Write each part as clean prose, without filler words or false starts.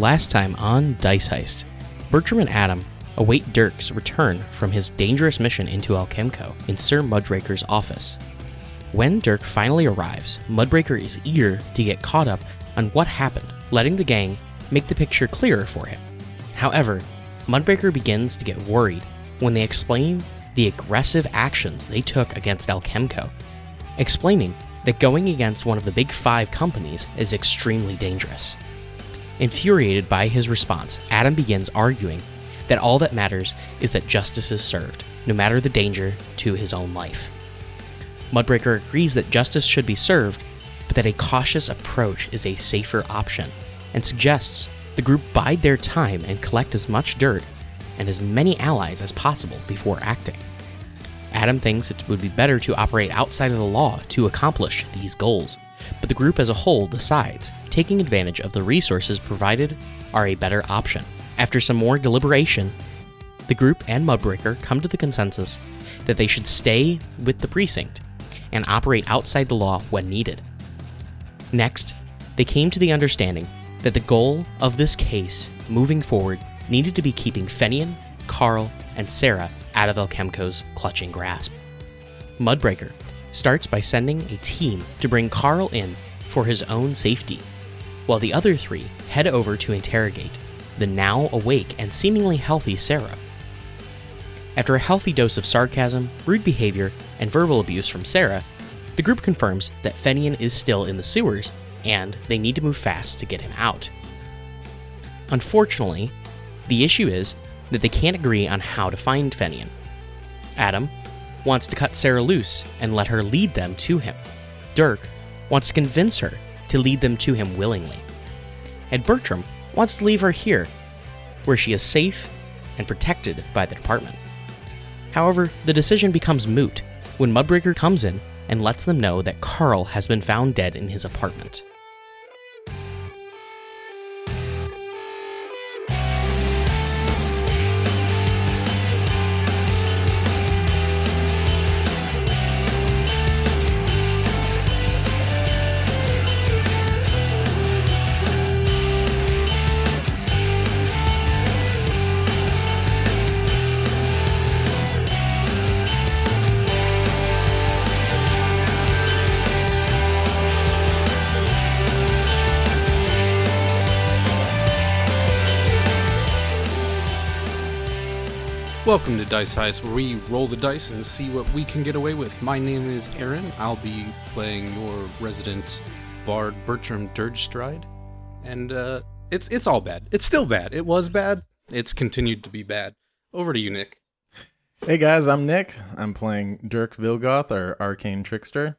last time on Dice Heist, Bertram and Adam await Dirk's return from his dangerous mission into Alchemco in Sir Mudbreaker's office. When Dirk finally arrives, Mudbreaker is eager to get caught up on what happened, letting the gang make the picture clearer for him. However, Mudbreaker begins to get worried when they explain the aggressive actions they took against Alchemco, explaining that going against one of the big five companies is extremely dangerous. Infuriated by his response, Adam begins arguing that all that matters is that justice is served, no matter the danger to his own life. Mudbreaker agrees that justice should be served, but that a cautious approach is a safer option, and suggests the group bide their time and collect as much dirt and as many allies as possible before acting. Adam thinks it would be better to operate outside of the law to accomplish these goals, but the group as a whole decides taking advantage of the resources provided are a better option. After some more deliberation, the group and Mudbreaker come to the consensus that they should stay with the precinct and operate outside the law when needed. Next, they came to the understanding that the goal of this case moving forward needed to be keeping Fenian, Carl, and Sarah out of Alchemco's clutching grasp. Mudbreaker starts by sending a team to bring Carl in for his own safety, while the other three head over to interrogate the now awake and seemingly healthy Sarah. After a healthy dose of sarcasm, rude behavior, and verbal abuse from Sarah, the group confirms that Fenian is still in the sewers and they need to move fast to get him out. Unfortunately, the issue is that they can't agree on how to find Fenian. Adam wants to cut Sarah loose and let her lead them to him. Dirk wants to convince her to lead them to him willingly. And Bertram wants to leave her here, where she is safe and protected by the department. However, the decision becomes moot when Mudbreaker comes in and lets them know that Carl has been found dead in his apartment. Welcome to Dice Heist, where we roll the dice and see what we can get away with. My name is Aaron. I'll be playing your resident bard, Bertram Dirge Stride. And it's all bad. It's still bad. It was bad. It's continued to be bad. Over to you, Nick. Hey, guys. I'm Nick. I'm playing Dirk Vilgoth, our arcane trickster.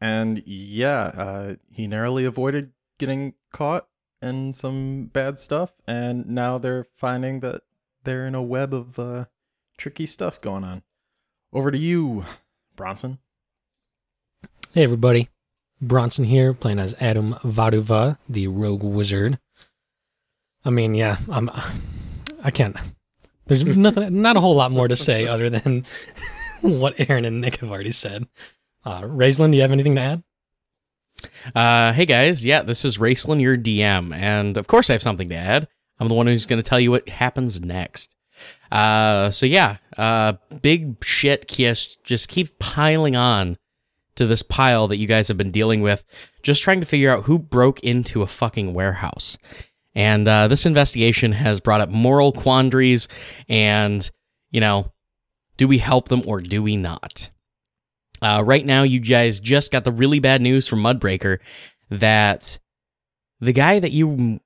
And he narrowly avoided getting caught in some bad stuff. And now they're finding that they're in a web of tricky stuff going on. Over to you, Bronson. Hey, everybody. Bronson here, playing as Adam Varuva, the rogue wizard. I mean, yeah, I can't. There's nothing, not a whole lot more to say other than what Aaron and Nick have already said. Raislin, do you have anything to add? Hey, guys. Yeah, this is Raislin, your DM. And, of course, I have something to add. I'm the one who's going to tell you what happens next. Big shit just keeps piling on to this pile that you guys have been dealing with, just trying to figure out who broke into a fucking warehouse. And this investigation has brought up moral quandaries and, do we help them or do we not? Right now, you guys just got the really bad news from Mudbreaker that the guy that you...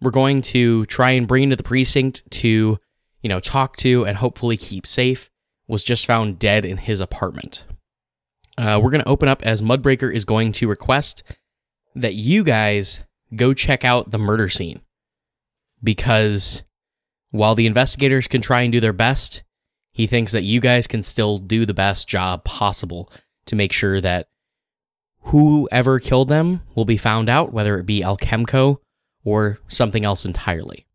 we're going to try and bring into the precinct to, talk to and hopefully keep safe, was just found dead in his apartment. We're going to open up as Mudbreaker is going to request that you guys go check out the murder scene. Because while the investigators can try and do their best, he thinks that you guys can still do the best job possible to make sure that whoever killed them will be found out, whether it be Alchemco or something else entirely.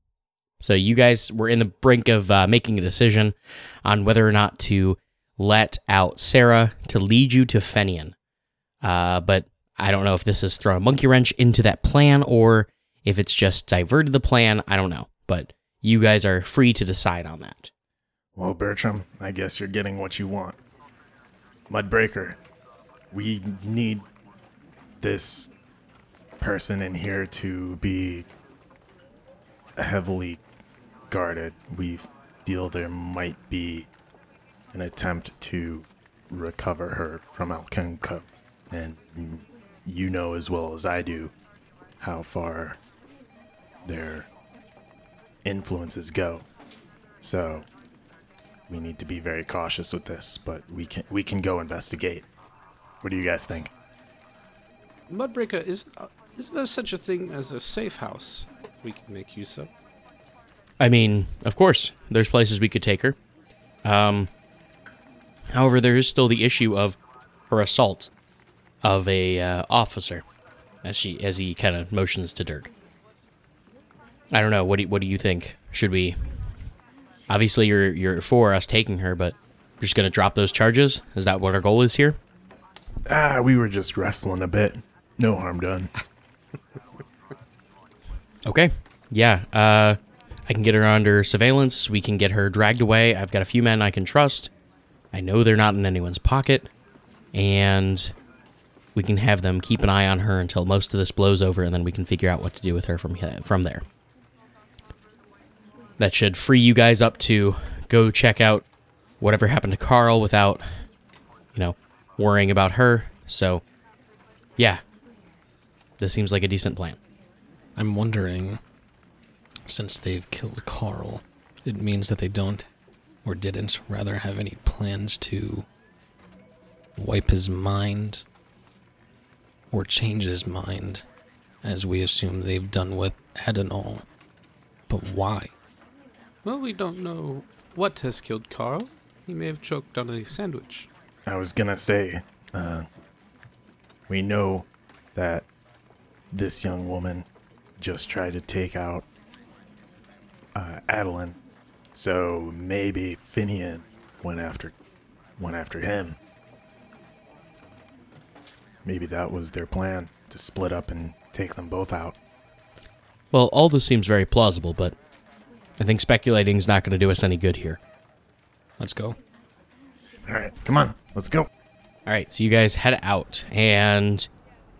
So you guys were in the brink of making a decision on whether or not to let out Sarah to lead you to Fenian. But I don't know if this has thrown a monkey wrench into that plan or if it's just diverted the plan, I don't know. But you guys are free to decide on that. Well, Bertram, I guess you're getting what you want. Mudbreaker, we need this person in here to be heavily guarded. We feel there might be an attempt to recover her from Alchemco. And you know as well as I do how far their influences go. So we need to be very cautious with this, but we can go investigate. What do you guys think? Mudbreaker, is there such a thing as a safe house we can make use of? I mean, of course, there's places we could take her. However, there is still the issue of her assault of a officer, as he kind of motions to Dirk. I don't know. What do you think? Should we? Obviously, you're for us taking her, but we're just gonna drop those charges. Is that what our goal is here? We were just wrestling a bit. No harm done. Okay. Yeah. I can get her under surveillance. We can get her dragged away. I've got a few men I can trust. I know they're not in anyone's pocket. And we can have them keep an eye on her until most of this blows over, and then we can figure out what to do with her from there. That should free you guys up to go check out whatever happened to Carl without, worrying about her. So, yeah. This seems like a decent plan. I'm wondering, since they've killed Carl, it means that they don't, or didn't, rather, have any plans to wipe his mind or change his mind, as we assume they've done with Adenol. But why? Well, we don't know what has killed Carl. He may have choked on a sandwich. I was gonna say, we know that this young woman just tried to take out Adeline, so maybe Fenian went after him. Maybe that was their plan, to split up and take them both out. Well, all this seems very plausible, but I think speculating is not going to do us any good here. Let's go. All right, come on, let's go. All right, so you guys head out, and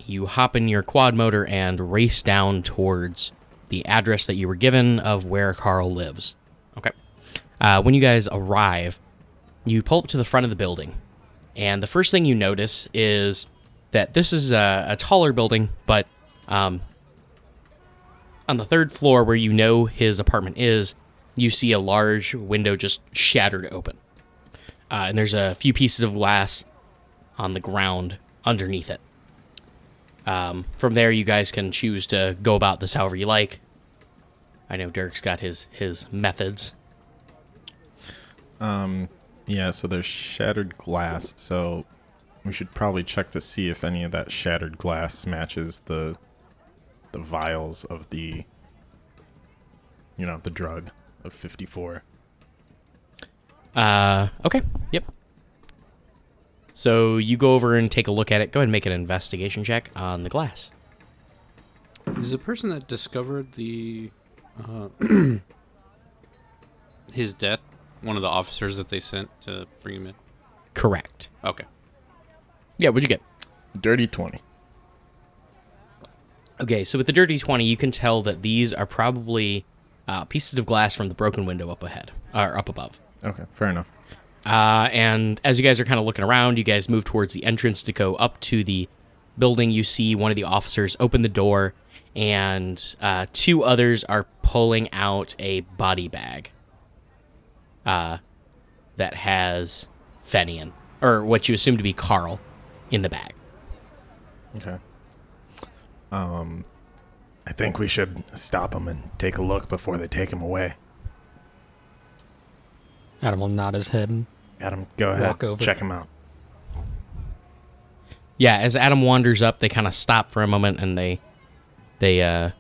you hop in your quad motor and race down towards the address that you were given of where Carl lives. Okay. When you guys arrive, you pull up to the front of the building, and the first thing you notice is that this is a taller building, but on the third floor where his apartment is, you see a large window just shattered open. And there's a few pieces of glass on the ground underneath it. From there, you guys can choose to go about this however you like. I know Dirk's got his methods. Yeah, so there's shattered glass, so we should probably check to see if any of that shattered glass matches the vials of the, the drug of 54. Okay, yep. So you go over and take a look at it. Go ahead and make an investigation check on the glass. Is the person that discovered his death one of the officers that they sent to bring him in? Correct. Okay. Yeah, what'd you get? Dirty 20. Okay, so with the dirty 20, you can tell that these are probably pieces of glass from the broken window up above. Okay, fair enough. And as you guys are kind of looking around, you guys move towards the entrance to go up to the building. You see one of the officers open the door, and two others are pulling out a body bag that has Fenian, or what you assume to be Carl, in the bag. Okay. I think we should stop him and take a look before they take him away. Adam will nod his head. Adam, go ahead. Walk over. Check him out. Yeah, as Adam wanders up, they kind of stop for a moment, and they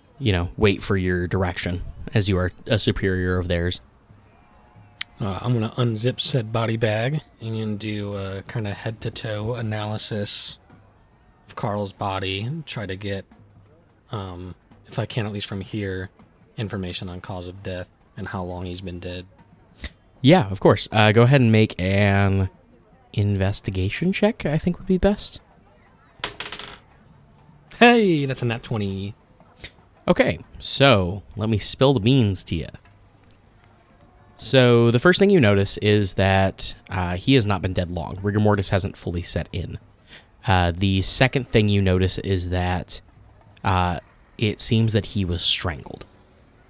wait for your direction, as you are a superior of theirs. I'm going to unzip said body bag and do a kind of head-to-toe analysis of Carl's body, try to get if I can, at least from here, information on cause of death and how long he's been dead. Yeah, of course. Go ahead and make an investigation check, I think would be best. Hey, that's a nat 20. Okay, so let me spill the beans to you. So the first thing you notice is that he has not been dead long. Rigor mortis hasn't fully set in. The second thing you notice is that it seems that he was strangled.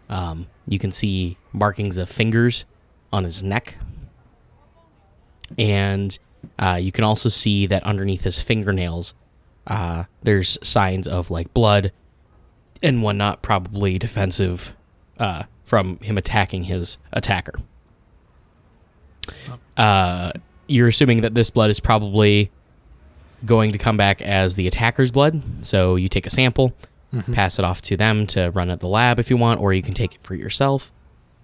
You can see markings of fingers on his neck. And you can also see that underneath his fingernails, there's signs of like blood and whatnot, probably defensive from him attacking his attacker. You're assuming that this blood is probably going to come back as the attacker's blood, so you take a sample, pass it off to them to run at the lab if you want, or you can take it for yourself.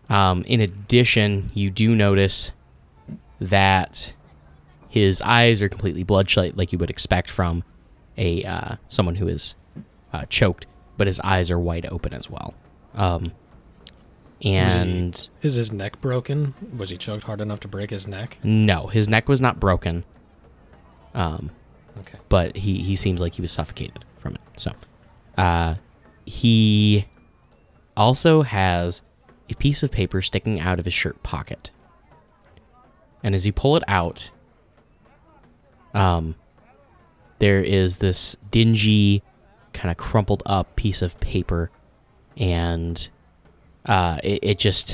In addition, you do notice that his eyes are completely bloodshot, like you would expect from a someone who is choked, but his eyes are wide open as well. And is his neck broken? Was he choked hard enough to break his neck? No, his neck was not broken. Okay. But he seems like he was suffocated from it. So, he also has a piece of paper sticking out of his shirt pocket. And as you pull it out, there is this dingy, kind of crumpled up piece of paper, and it just—it's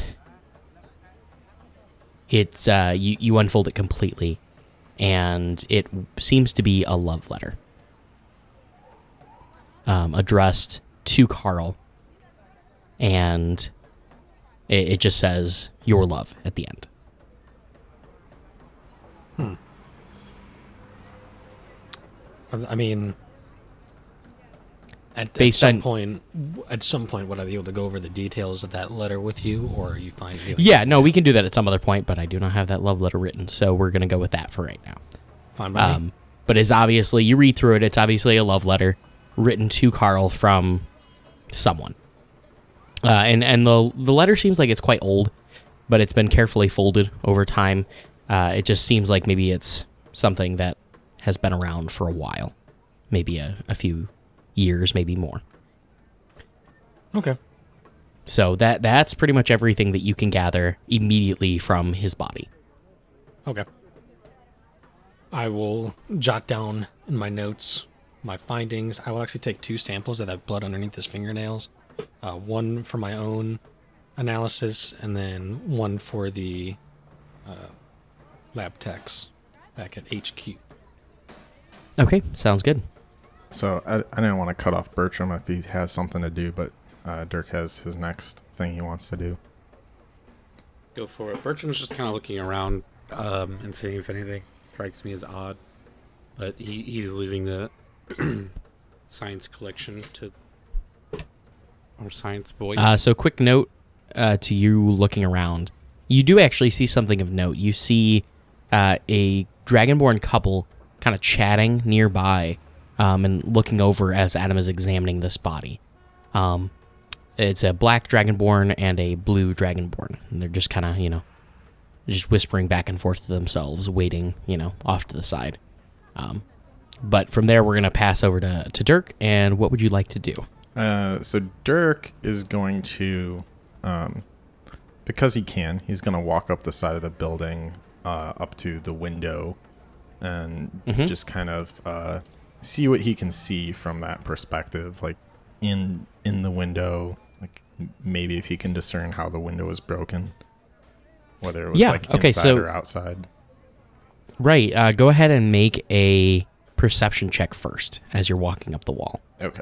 you unfold it completely, and it seems to be a love letter, addressed to Carl, and it just says "Your love" at the end. I mean, at some point, would I be able to go over the details of that letter with you, or are you fine? Yeah, no, we can do that at some other point, but I do not have that love letter written, so we're going to go with that for right now. Fine by me. But it's obviously, you read through it, it's obviously a love letter written to Carl from someone. And the letter seems like it's quite old, but it's been carefully folded over time. It just seems like maybe it's something that has been around for a while, maybe a few years, maybe more. Okay. So that's pretty much everything that you can gather immediately from his body. Okay. I will jot down in my notes my findings. I will actually take 2 samples that have blood underneath his fingernails, one for my own analysis and then one for the lab techs back at HQ. Okay, sounds good. So I didn't want to cut off Bertram if he has something to do, but Dirk has his next thing he wants to do. Go for it. Bertram's just kind of looking around and seeing if anything strikes me as odd, but he's leaving the science collection to our science boy. So quick note to you looking around. You do actually see something of note. You see a dragonborn couple kind of chatting nearby and looking over as Adam is examining this body. It's a black dragonborn and a blue dragonborn, and they're just kind of, just whispering back and forth to themselves, waiting, off to the side. But from there, we're going to pass over to Dirk, and what would you like to do? So Dirk is going to, because he can, he's going to walk up the side of the building up to the window and just kind of see what he can see from that perspective, like in the window, like maybe if he can discern how the window was broken, whether it was inside or outside. Right. Go ahead and make a perception check first as you're walking up the wall. Okay.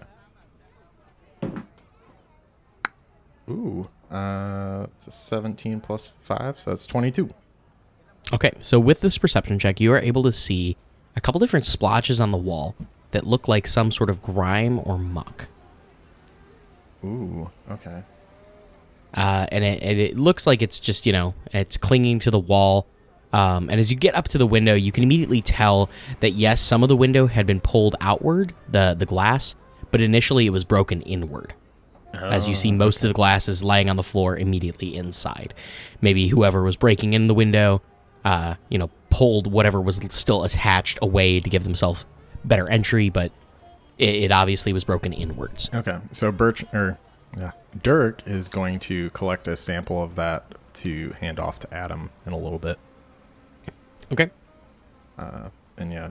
Ooh, it's a 17 plus 5, so that's 22. Okay, so with this perception check, you are able to see a couple different splotches on the wall that look like some sort of grime or muck. Ooh, okay. And it looks like it's just, it's clinging to the wall. And as you get up to the window, you can immediately tell that, yes, some of the window had been pulled outward, the glass, but initially it was broken inward. as you see most of the glasses laying on the floor immediately inside. Maybe whoever was breaking in the window, pulled whatever was still attached away to give themselves better entry, but it obviously was broken inwards. Okay, so Dirk is going to collect a sample of that to hand off to Adam in a little bit. Okay.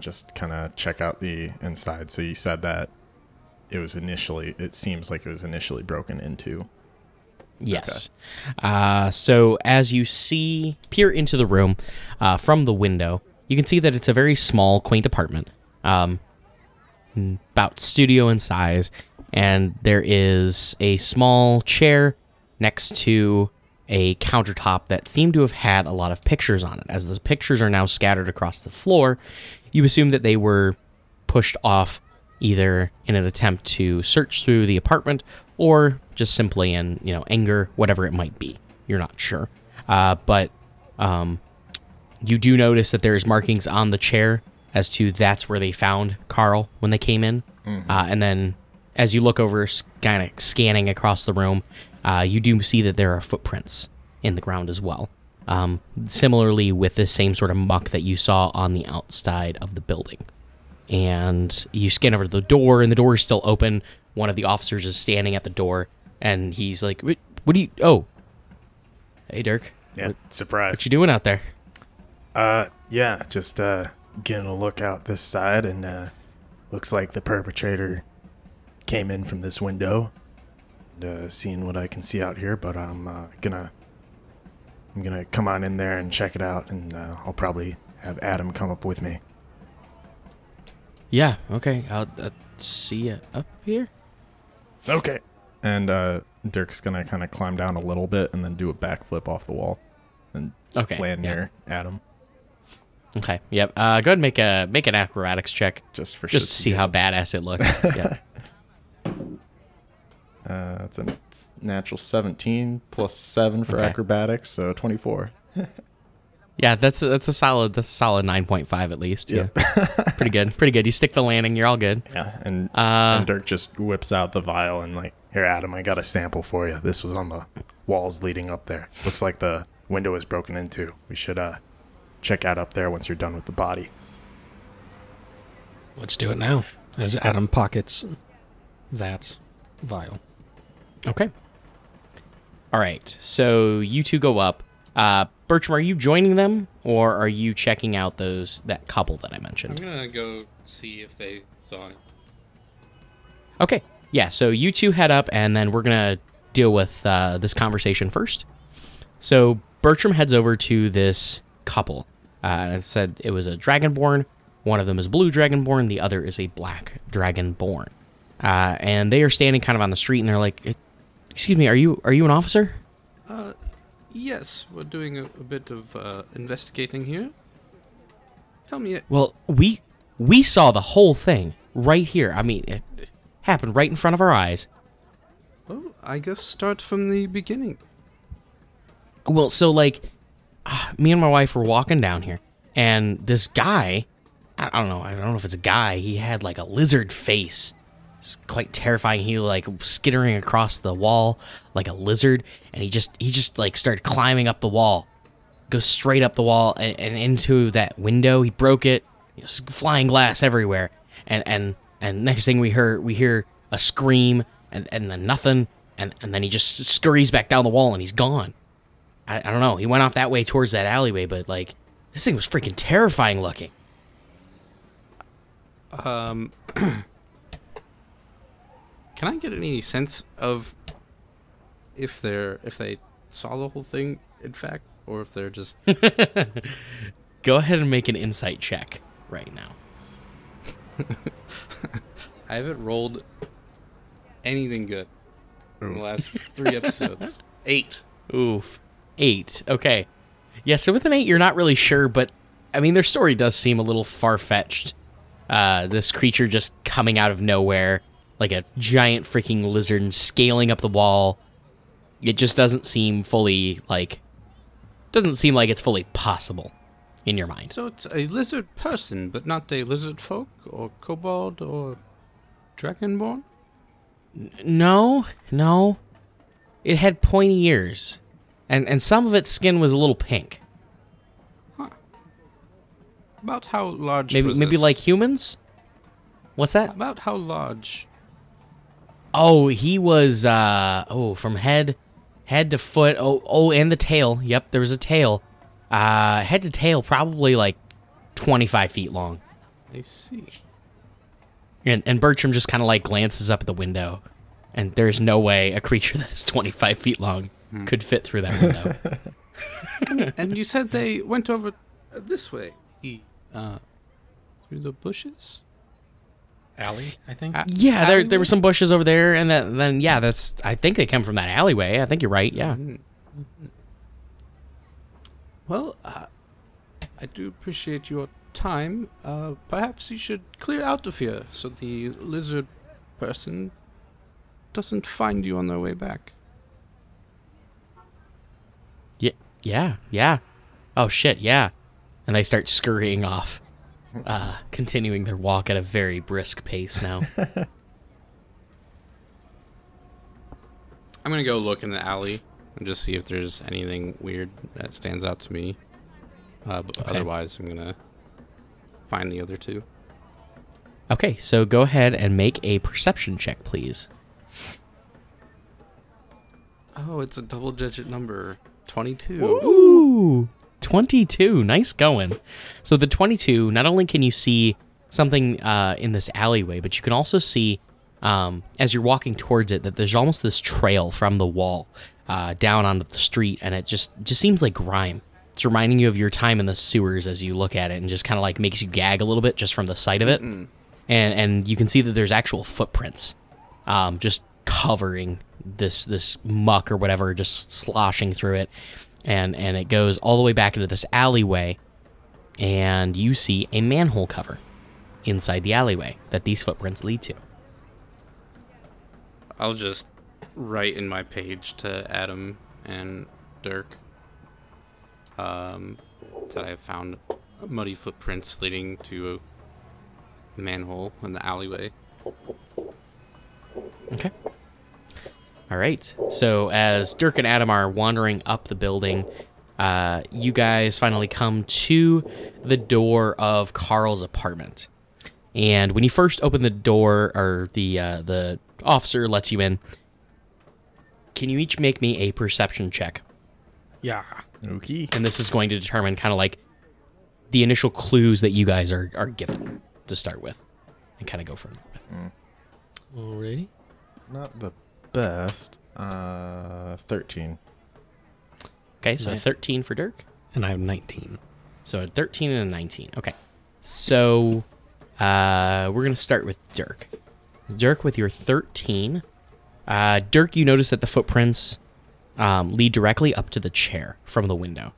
Just kind of check out the inside. So you said that it seems like it was initially broken into. Yes. Okay. So as you peer into the room from the window, you can see that it's a very small, quaint apartment, about studio in size. And there is a small chair next to a countertop that seemed to have had a lot of pictures on it. As the pictures are now scattered across the floor, you assume that they were pushed off either in an attempt to search through the apartment or just simply in, anger, whatever it might be. You're not sure. But you do notice that there's markings on the chair as to that's where they found Carl when they came in. Mm-hmm. And then as you look over, kind of scanning across the room, you do see that there are footprints in the ground as well. Similarly, with the same sort of muck that you saw on the outside of the building. And you scan over to the door, and the door is still open. One of the officers is standing at the door, and he's like, what are you... Oh. Hey, Dirk. Yeah, surprise. What you doing out there? Just getting a look out this side, and looks like the perpetrator came in from this window. Seeing what I can see out here, but I'm gonna come on in there and check it out, and I'll probably have Adam come up with me. Yeah, okay, I'll see you up here. Okay. And Dirk's gonna kind of climb down a little bit and then do a backflip off the wall and land near Adam. Okay. Yep. Go ahead and make an acrobatics check just to see how badass it looks. Yeah. It's a natural 17 plus 7 for acrobatics, so 24. Yeah, that's a solid 9.5 at least. Yep. Yeah, pretty good. You stick the landing, you're all good. Yeah, and Dirk just whips out the vial and here, Adam, I got a sample for you. This was on the walls leading up there. Looks like the window is broken into. We should check out up there once you're done with the body. Let's do it now. As Adam pockets that vial. Okay. All right. So you two go up. Bertram, are you joining them, or are you checking out that couple that I mentioned? I'm gonna go see if they saw it. Okay. Yeah. So you two head up, and then we're gonna deal with this conversation first. So Bertram heads over to this couple. And it said it was a dragonborn. One of them is blue dragonborn. The other is a black dragonborn. And they are standing kind of on the street, and they're like, "Excuse me, are you an officer?" Yes, we're doing a bit of investigating here. Tell me. Well, we saw the whole thing right here. I mean, it happened right in front of our eyes. Well, I guess start from the beginning. Well, so me and my wife were walking down here, and this guy, I don't know if it's a guy. He had a lizard face. It's quite terrifying. He skittering across the wall like a lizard, and he just started climbing up the wall, goes straight up the wall and into that window. He broke it, flying glass everywhere. And next thing we hear a scream and then nothing, and then he just scurries back down the wall and he's gone. I don't know. He went off that way towards that alleyway, but this thing was freaking terrifying looking. Can I get any sense of if they saw the whole thing, in fact, or if they're just... Go ahead and make an insight check right now. I haven't rolled anything good in the last 3 episodes. 8. Oof. 8. Okay. Yeah, so with an 8, you're not really sure, but, their story does seem a little far-fetched. This creature just coming out of nowhere... a giant freaking lizard and scaling up the wall. It just doesn't seem fully it's fully possible in your mind. So it's a lizard person, but not a lizard folk or kobold or dragonborn? No. It had pointy ears, and some of its skin was a little pink. Huh. About how large? Maybe like humans. What's that? About how large? Oh, he was from head to foot. Oh, and the tail. Yep, there was a tail. Head to tail, probably like 25 feet long. I see. And Bertram just kind of like glances up at the window, and there's no way a creature that is 25 feet long could fit through that window. And you said they went over this way, through the bushes? Alley, I think. Yeah, there were some bushes over there, and then I think they come from that alleyway. I think you're right. Yeah. Well, I do appreciate your time. Perhaps you should clear out of here so the lizard person doesn't find you on their way back. Yeah. Oh shit, yeah. And they start scurrying off. Continuing their walk at a very brisk pace now. I'm going to go look in the alley and just see if there's anything weird that stands out to me. But otherwise, I'm going to find the other two. Okay, so go ahead and make a perception check, please. Oh, it's a double-digit number. 22. Ooh! 22. Nice going. So the 22, not only can you see something in this alleyway, but you can also see, as you're walking towards it, that there's almost this trail from the wall down onto the street, and it just seems like grime. It's reminding you of your time in the sewers as you look at it, and just kind of like makes you gag a little bit just from the sight of it. Mm-mm. And you can see that there's actual footprints just covering this muck or whatever, just sloshing through it. And it goes all the way back into this alleyway, and you see a manhole cover inside the alleyway that these footprints lead to. I'll just write in my page to Adam and Dirk that I have found muddy footprints leading to a manhole in the alleyway. Okay. All right, so as Dirk and Adam are wandering up the building, you guys finally come to the door of Carl's apartment. And when you first open the door, or the officer lets you in, can you each make me a perception check? Yeah. Okay. And this is going to determine kind of like the initial clues that you guys are given to start with and kind of go from there. Alrighty. Not the best. 13. Okay, so 13 for Dirk. And I have 19. So a 13 and a 19. Okay. So we're going to start with Dirk. Dirk, with your 13. Dirk, you notice that the footprints lead directly up to the chair from the window.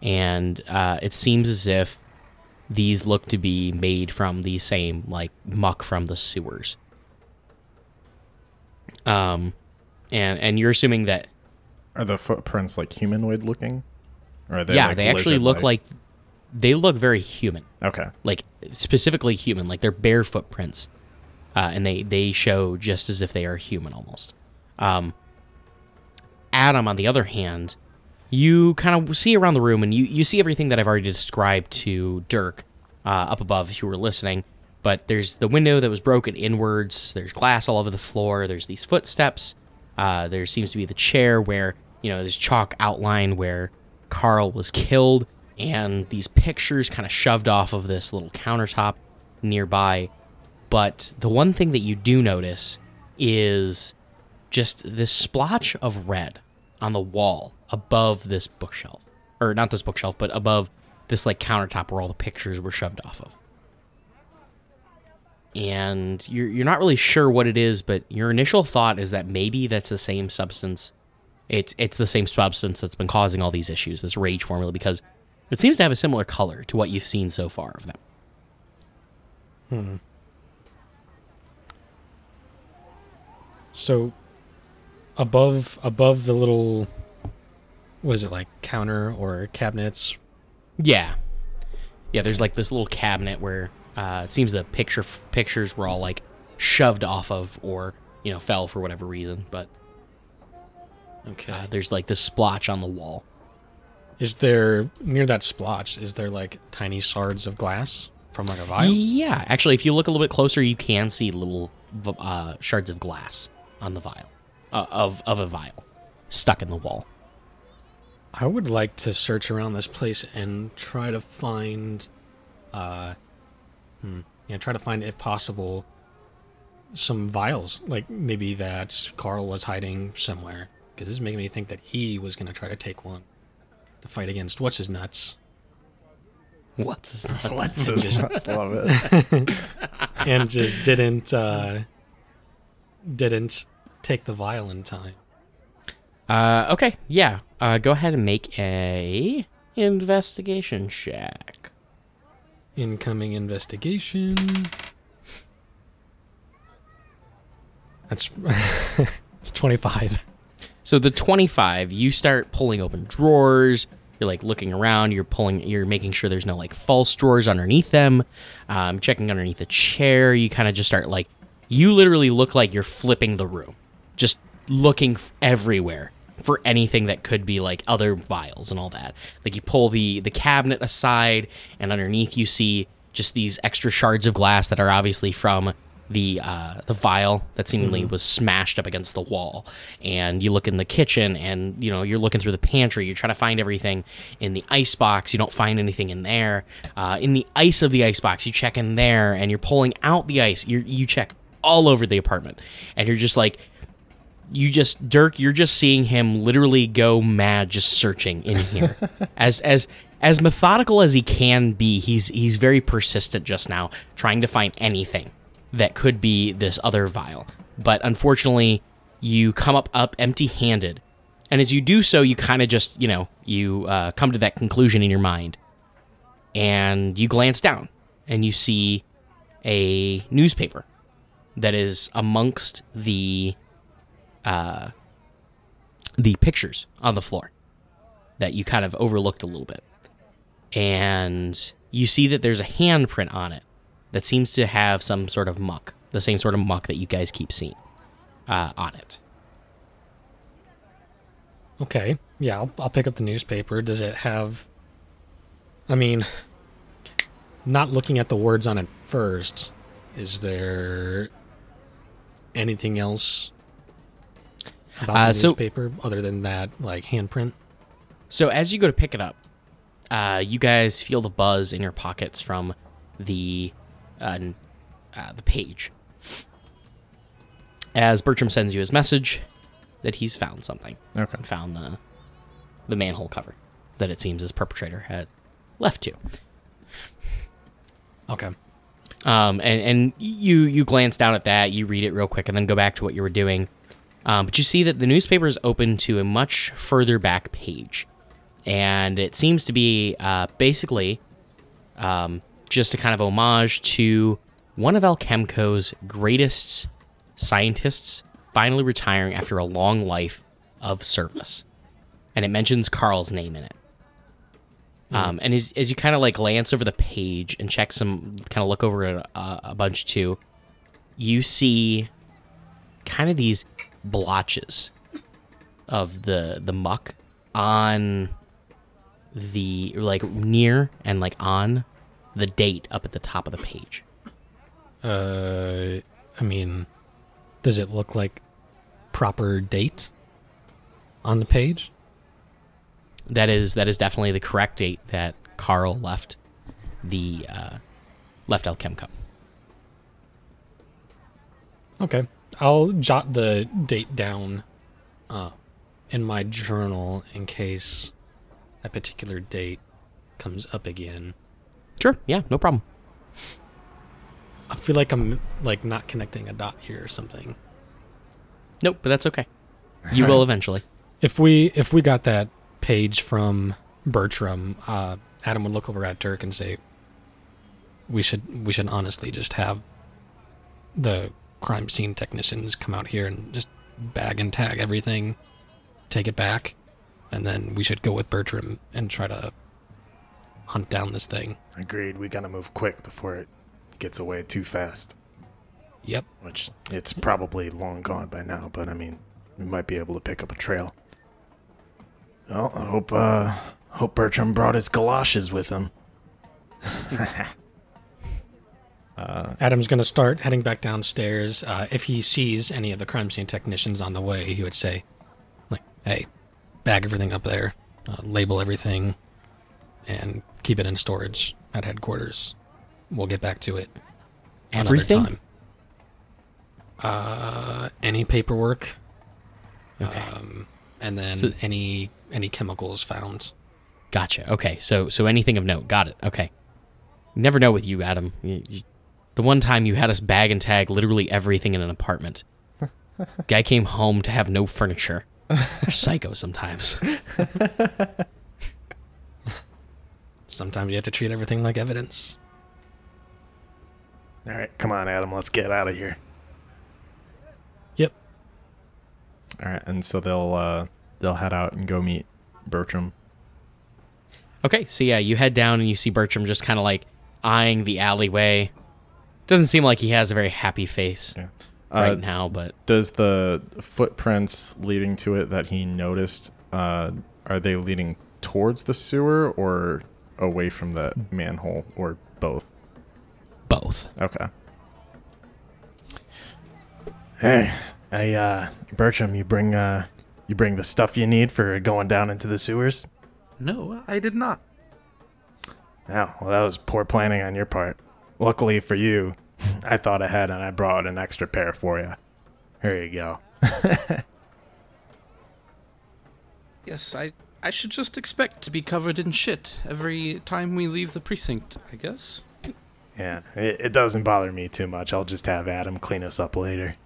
And it seems as if these look to be made from the same like muck from the sewers. And you're assuming that... Are the footprints like humanoid looking? Or are they they actually look like... They look very human. Okay. Like, specifically human. Like, they're bare footprints. And they show just as if they are human almost. Adam, on the other hand, you kind of see around the room, and you see everything that I've already described to Dirk up above if you were listening. But there's the window that was broken inwards. There's glass all over the floor. There's these footsteps. There seems to be the chair where, there's chalk outline where Carl was killed. And these pictures kind of shoved off of this little countertop nearby. But the one thing that you do notice is just this splotch of red on the wall above this bookshelf. Or not this bookshelf, but above this like countertop where all the pictures were shoved off of. And you're not really sure what it is, but your initial thought is that maybe that's the same substance. It's the same substance that's been causing all these issues, this rage formula, because it seems to have a similar color to what you've seen so far of them. So above the little, what is it, like counter or cabinets? Yeah, there's like this little cabinet where... it seems the pictures were all like shoved off of, or you know, fell for whatever reason. But okay, there's like this splotch on the wall. Is there, near that splotch, is there like tiny shards of glass from like a vial? Yeah, actually, if you look a little bit closer, you can see little shards of glass on the vial, of a vial stuck in the wall. I would like to search around this place and try to find, try to find, if possible, some vials. Like maybe that Carl was hiding somewhere, because this is making me think that he was going to try to take one to fight against what's-his-nuts. What's-his-nuts? What's-his-nuts, love it. And just didn't take the vial in time. Okay, yeah. Go ahead and make a investigation check. Incoming investigation. That's it's 25. So the 25, you start pulling open drawers. You're like looking around. You're making sure there's no like false drawers underneath them. Checking underneath a chair. You kind of just start like, you literally look like you're flipping the room, just looking everywhere for anything that could be like other vials and all that. Like you pull the cabinet aside, and underneath you see just these extra shards of glass that are obviously from the vial that seemingly was smashed up against the wall. And you look in the kitchen, and you know, you're looking through the pantry. You're trying to find everything in the icebox. You don't find anything in there. In the ice of the icebox, you check in there, and you're pulling out the ice. You check all over the apartment, and you're just like, Dirk, you're just seeing him literally go mad just searching in here. As methodical as he can be, he's very persistent just now, trying to find anything that could be this other vial. But unfortunately, you come up empty-handed. And as you do so, you kind of just, you know, you come to that conclusion in your mind. And you glance down, and you see a newspaper that is amongst the pictures on the floor that you kind of overlooked a little bit. And you see that there's a handprint on it that seems to have some sort of muck, the same sort of muck that you guys keep seeing on it. Okay, yeah, I'll pick up the newspaper. Does it have... I mean, not looking at the words on it first, is there anything else about the newspaper other than that, like, handprint? So as you go to pick it up, you guys feel the buzz in your pockets from the page, as Bertram sends you his message that he's found something. Okay. And found the manhole cover that it seems his perpetrator had left to. Okay. And you glance down at that, you read it real quick, and then go back to what you were doing. But you see that the newspaper is open to a much further back page. And it seems to be basically just a kind of homage to one of Alchemco's greatest scientists finally retiring after a long life of service. And it mentions Carl's name in it. And as you kind of like glance over the page and check some, kind of look over at a bunch too, you see kind of these blotches of the muck on the, like, near and like on the date up at the top of the page. I mean, does it look like proper date on the page? That is definitely the correct date that Carl left Alchemco. Okay. I'll jot the date down in my journal in case that particular date comes up again. Sure. Yeah, no problem. I feel like I'm like not connecting a dot here or something. Nope, but that's okay. You will eventually. If we got that page from Bertram, Adam would look over at Dirk and say, "We should honestly just have the crime scene technicians come out here and just bag and tag everything, take it back, and then we should go with Bertram and try to hunt down this thing." Agreed. We gotta move quick before it gets away too fast. Yep. Which it's probably long gone by now, but I mean, we might be able to pick up a trail. Well, I hope Bertram brought his galoshes with him. Adam's going to start heading back downstairs. If he sees any of the crime scene technicians on the way, he would say, like, hey, bag everything up there, label everything, and keep it in storage at headquarters. We'll get back to it everything? Another time. Any paperwork. Okay. And then so, any chemicals found. Gotcha. Okay. So anything of note. Got it. Okay. Never know with you, Adam. The one time you had us bag and tag literally everything in an apartment. Guy came home to have no furniture. You're psycho sometimes. Sometimes you have to treat everything like evidence. All right. Come on, Adam. Let's get out of here. Yep. All right. And so they'll head out and go meet Bertram. Okay, so yeah, you head down and you see Bertram just kind of like eyeing the alleyway. Doesn't seem like he has a very happy face right now, but... Does the footprints leading to it that he noticed, are they leading towards the sewer or away from the manhole, or both? Both. Okay. Hey, Bertram, you bring the stuff you need for going down into the sewers? No, I did not. Oh, well, that was poor planning on your part. Luckily for you, I thought ahead and I brought an extra pair for you. Here you go. Yes, I should just expect to be covered in shit every time we leave the precinct, I guess. Yeah, it doesn't bother me too much. I'll just have Adam clean us up later.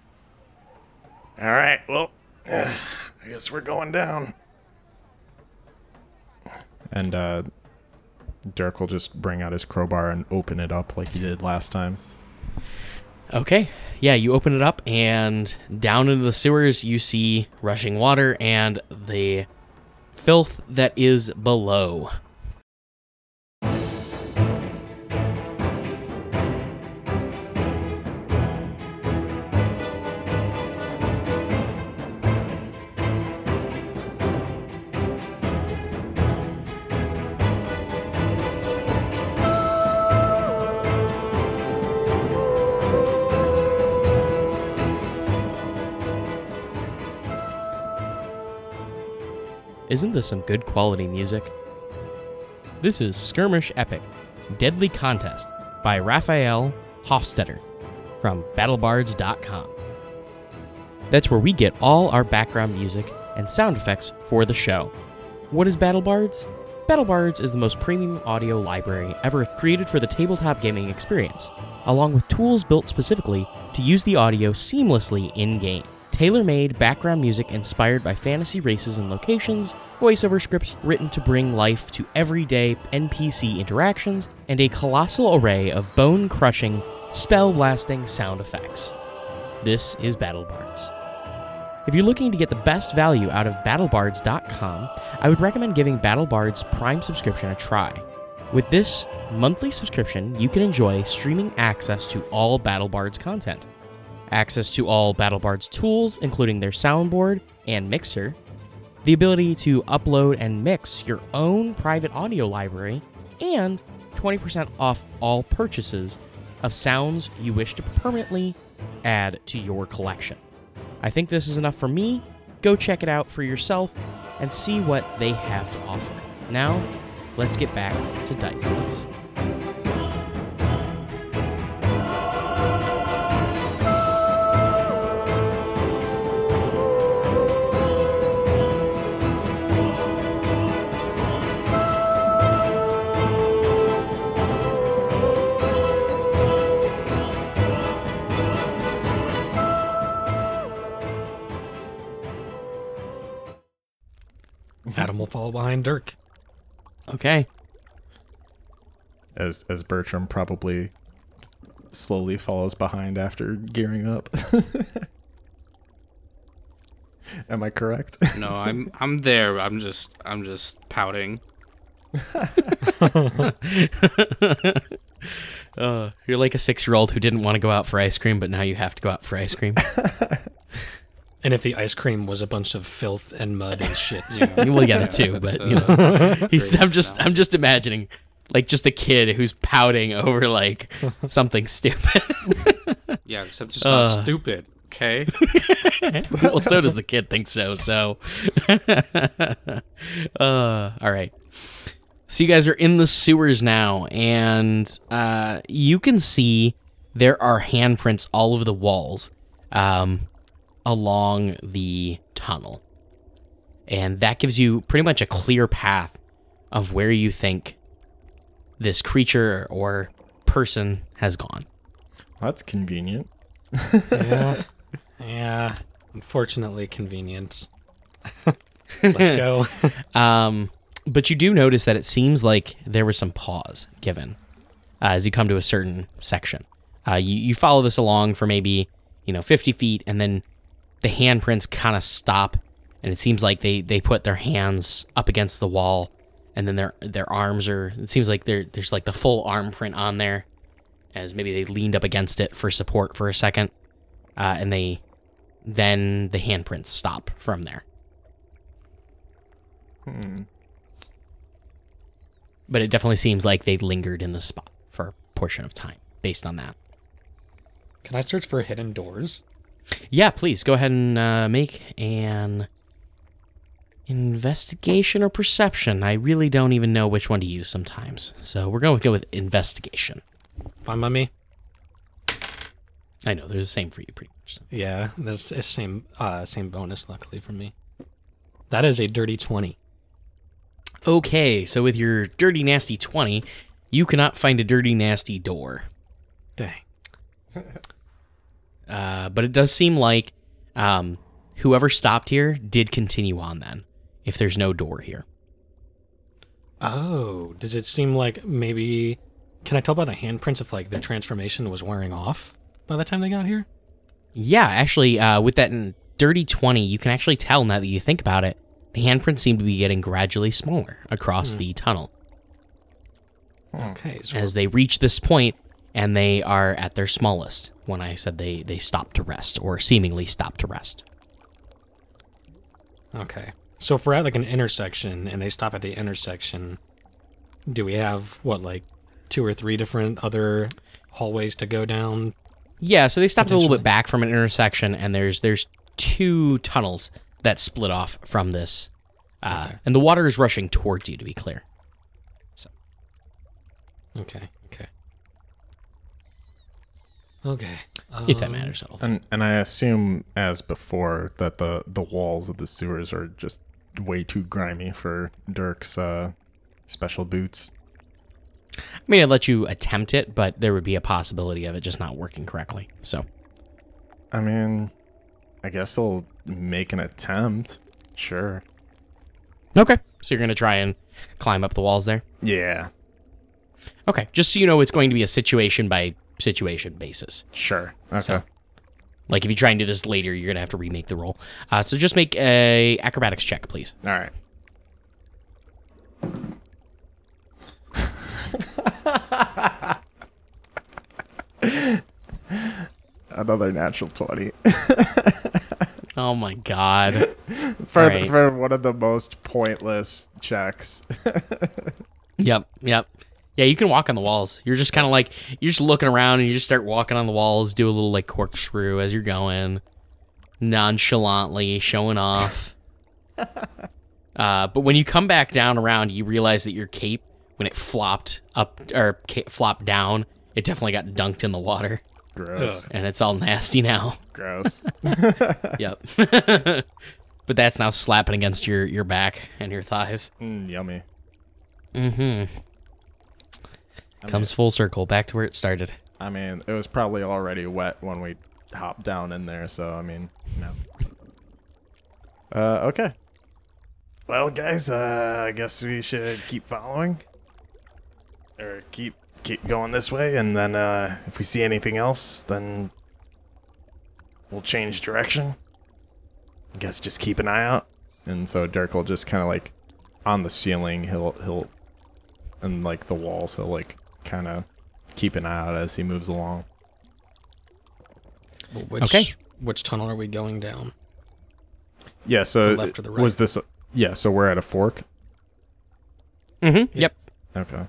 All right, well, I guess we're going down. And Dirk will just bring out his crowbar and open it up like he did last time. Okay. Yeah, you open it up, and down into the sewers you see rushing water and the filth that is below. Isn't this some good quality music? This is Skirmish Epic, Deadly Contest by Raphael Hofstetter from BattleBards.com. That's where we get all our background music and sound effects for the show. What is BattleBards? BattleBards is the most premium audio library ever created for the tabletop gaming experience, along with tools built specifically to use the audio seamlessly in-game. Tailor-made background music inspired by fantasy races and locations, voiceover scripts written to bring life to everyday NPC interactions, and a colossal array of bone-crushing, spell-blasting sound effects. This is BattleBards. If you're looking to get the best value out of BattleBards.com, I would recommend giving BattleBards Prime subscription a try. With this monthly subscription, you can enjoy streaming access to all BattleBards content, access to all BattleBards tools, including their soundboard and mixer, the ability to upload and mix your own private audio library, and 20% off all purchases of sounds you wish to permanently add to your collection. I think this is enough for me. Go check it out for yourself and see what they have to offer. Now, let's get back to Dice Heist. Adam will follow behind Dirk. Okay. As Bertram probably slowly follows behind after gearing up. Am I correct? No, I'm there. I'm just pouting. You're like a 6-year-old who didn't want to go out for ice cream, but now you have to go out for ice cream. And if the ice cream was a bunch of filth and mud and shit, yeah. Well, yeah, that too. But you know, I'm just imagining, like, just a kid who's pouting over like something stupid. Yeah, except it's not stupid. Okay. Well, so does the kid think so. So, all right. So you guys are in the sewers now, and you can see there are handprints all over the walls along the tunnel. And that gives you pretty much a clear path of where you think this creature or person has gone. That's convenient. Yeah. Yeah. Unfortunately, convenient. Let's go. But you do notice that it seems like there was some pause given as you come to a certain section. You follow this along for maybe, 50 feet, and then the handprints kind of stop, and it seems like they put their hands up against the wall, and then their arms are... It seems like there's like the full arm print on there, as maybe they leaned up against it for support for a second, and then the handprints stop from there. Hmm. But it definitely seems like they lingered in the spot for a portion of time, based on that. Can I search for hidden doors? Yeah, please. Go ahead and make an investigation or perception. I really don't even know which one to use sometimes. So we're going to go with investigation. Fine by me. I know, they're the same for you, pretty much. So. Yeah, that's the same bonus, luckily, for me. That is a dirty 20. Okay, so with your dirty, nasty 20, you cannot find a dirty, nasty door. Dang. But it does seem like whoever stopped here did continue on then, if there's no door here. Oh, does it seem like maybe... Can I tell by the handprints if the transformation was wearing off by the time they got here? Yeah, actually, with that dirty 20, you can actually tell now that you think about it. The handprints seem to be getting gradually smaller across the tunnel. Okay. So as they reach this point, and they are at their smallest, when I said they stopped to rest, or seemingly stopped to rest. Okay. So if we're at an intersection, and they stop at the intersection, do we have, 2 or 3 different other hallways to go down? Yeah, so they stopped a little bit back from an intersection, and there's 2 tunnels that split off from this. Okay. And the water is rushing towards you, to be clear. So. Okay. If that matters at all. And I assume, as before, that the walls of the sewers are just way too grimy for Dirk's special boots. I mean, I'd let you attempt it, but there would be a possibility of it just not working correctly, so. I mean... I guess I'll make an attempt. Sure. Okay. So you're going to try and climb up the walls there? Yeah. Okay. Just so you know, it's going to be a situation by situation basis. Sure. Okay. So, if you try and do this later, you're going to have to remake the roll. So just make a acrobatics check, please. All right. Another natural 20. Oh my god. For one of the most pointless checks. Yep. Yeah, you can walk on the walls. You're just kind of you're just looking around and you just start walking on the walls, do a little corkscrew as you're going, nonchalantly showing off. But when you come back down around, you realize that your cape, when it flopped up or flopped down, it definitely got dunked in the water. Gross. Ugh. And it's all nasty now. Gross. Yep. But that's now slapping against your back and your thighs. Yummy. Mm-hmm. Comes full circle, back to where it started. I mean, it was probably already wet when we hopped down in there, so, I mean, no. Okay. Well, guys, I guess we should keep following. Or keep going this way, and then if we see anything else, then we'll change direction. I guess just keep an eye out. And so Dirk will just kind of on the ceiling, he'll and the walls, he'll kind of keep an eye out as he moves along. Well, which tunnel are we going down? Yeah, so the left or the right? Was this? Yeah, so we're at a fork. Mm-hmm. Yep. Okay.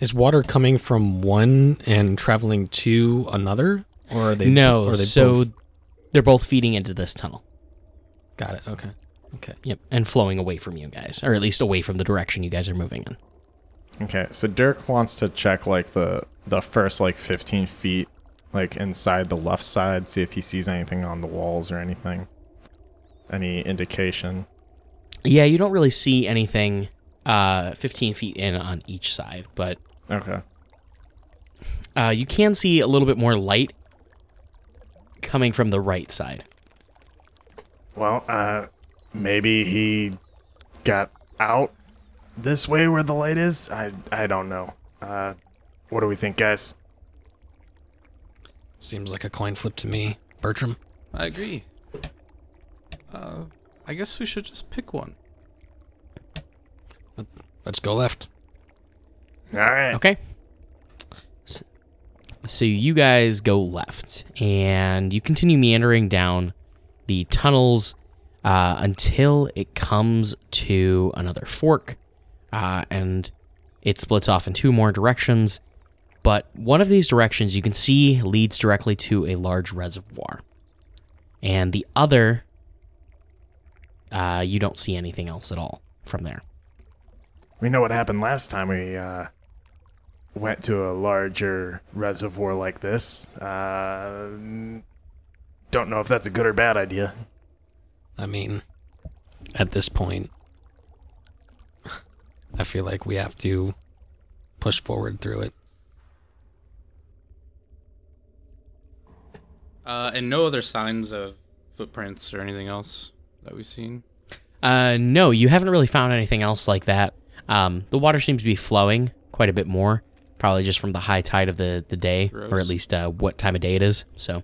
Is water coming from one and traveling to another, or are they? No. Are they so both? They're both feeding into this tunnel. Got it. Okay. Okay. Yep, and flowing away from you guys, or at least away from the direction you guys are moving in. Okay, so Dirk wants to check like the first like 15 feet, like inside the left side, see if he sees anything on the walls or anything, any indication. Yeah, you don't really see anything 15 feet in on each side, but okay. You can see a little bit more light coming from the right side. Well, maybe he got out this way where the light is? I don't know. What do we think, guys? Seems like a coin flip to me, Bertram. I agree. I guess we should just pick one. Let's go left. All right. Okay. So you guys go left, and you continue meandering down the tunnels until it comes to another fork, and it splits off in two more directions. But one of these directions you can see leads directly to a large reservoir, and the other, you don't see anything else at all from there. We know what happened last time we went to a larger reservoir like this. Don't know if that's a good or bad idea. I mean, at this point, I feel like we have to push forward through it. And no other signs of footprints or anything else that we've seen? No, you haven't really found anything else like that. The water seems to be flowing quite a bit more, probably just from the high tide of the day, Gross. Or at least what time of day it is. So,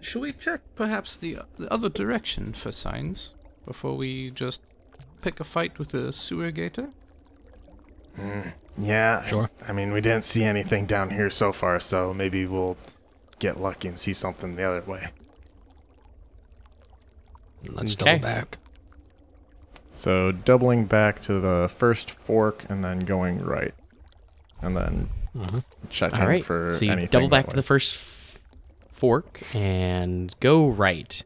should we check perhaps the other direction for signs before we just pick a fight with a sewer gator? Yeah, sure. I mean, we didn't see anything down here so far, so maybe we'll get lucky and see something the other way. Let's double back. So doubling back to the first fork and then going right. And then checking for anything. So you double back to the first fork and go right.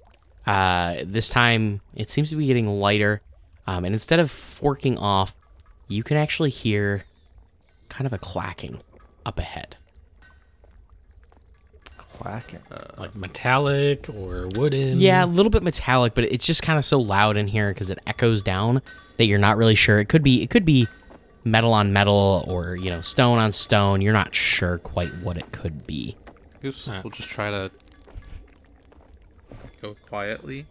This time it seems to be getting lighter, and instead of forking off, you can actually hear kind of a clacking up ahead. Clacking? Like metallic or wooden? Yeah, a little bit metallic, but it's just kind of so loud in here because it echoes down that you're not really sure. It could be metal on metal or, stone on stone. You're not sure quite what it could be. We'll just try to go quietly,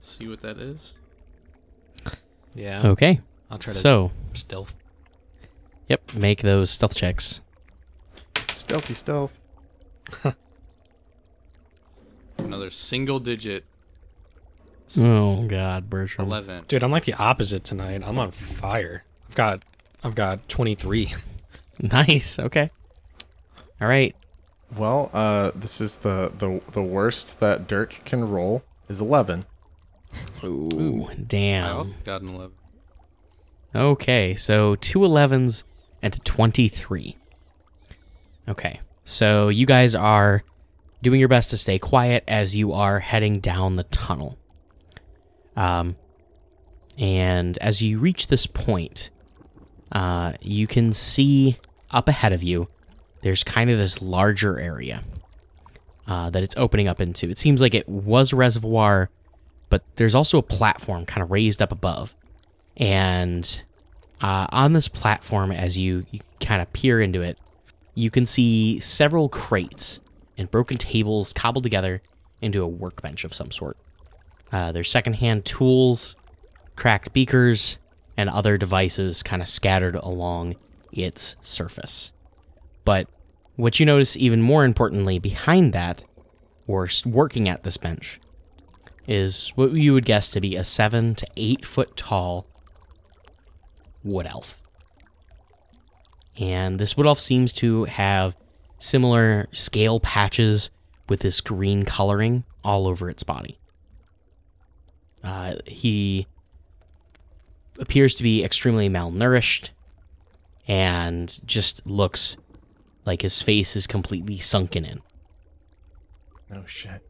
see what that is. Yeah. Okay. I'll try to stealth. Yep, make those stealth checks. Stealthy stealth. Another single digit. Oh, God, Bertram. 11. Dude, I'm like the opposite tonight. I'm on fire. I've got 23. Nice. Okay. All right. Well, this is the worst that Dirk can roll is 11. Ooh, damn. I also got an 11. Okay, so two 11s and a 23. Okay, so you guys are doing your best to stay quiet as you are heading down the tunnel. And as you reach this point, you can see up ahead of you there's kind of this larger area that it's opening up into. It seems like it was a reservoir, but there's also a platform kind of raised up above. And on this platform, as you kind of peer into it, you can see several crates and broken tables cobbled together into a workbench of some sort. There's secondhand tools, cracked beakers, and other devices kind of scattered along its surface. But what you notice even more importantly behind that, or working at this bench, is what you would guess to be a 7 to 8 foot tall Wood Elf. And this Wood Elf seems to have similar scale patches with this green coloring all over its body. He appears to be extremely malnourished and just looks like his face is completely sunken in. Oh, shit.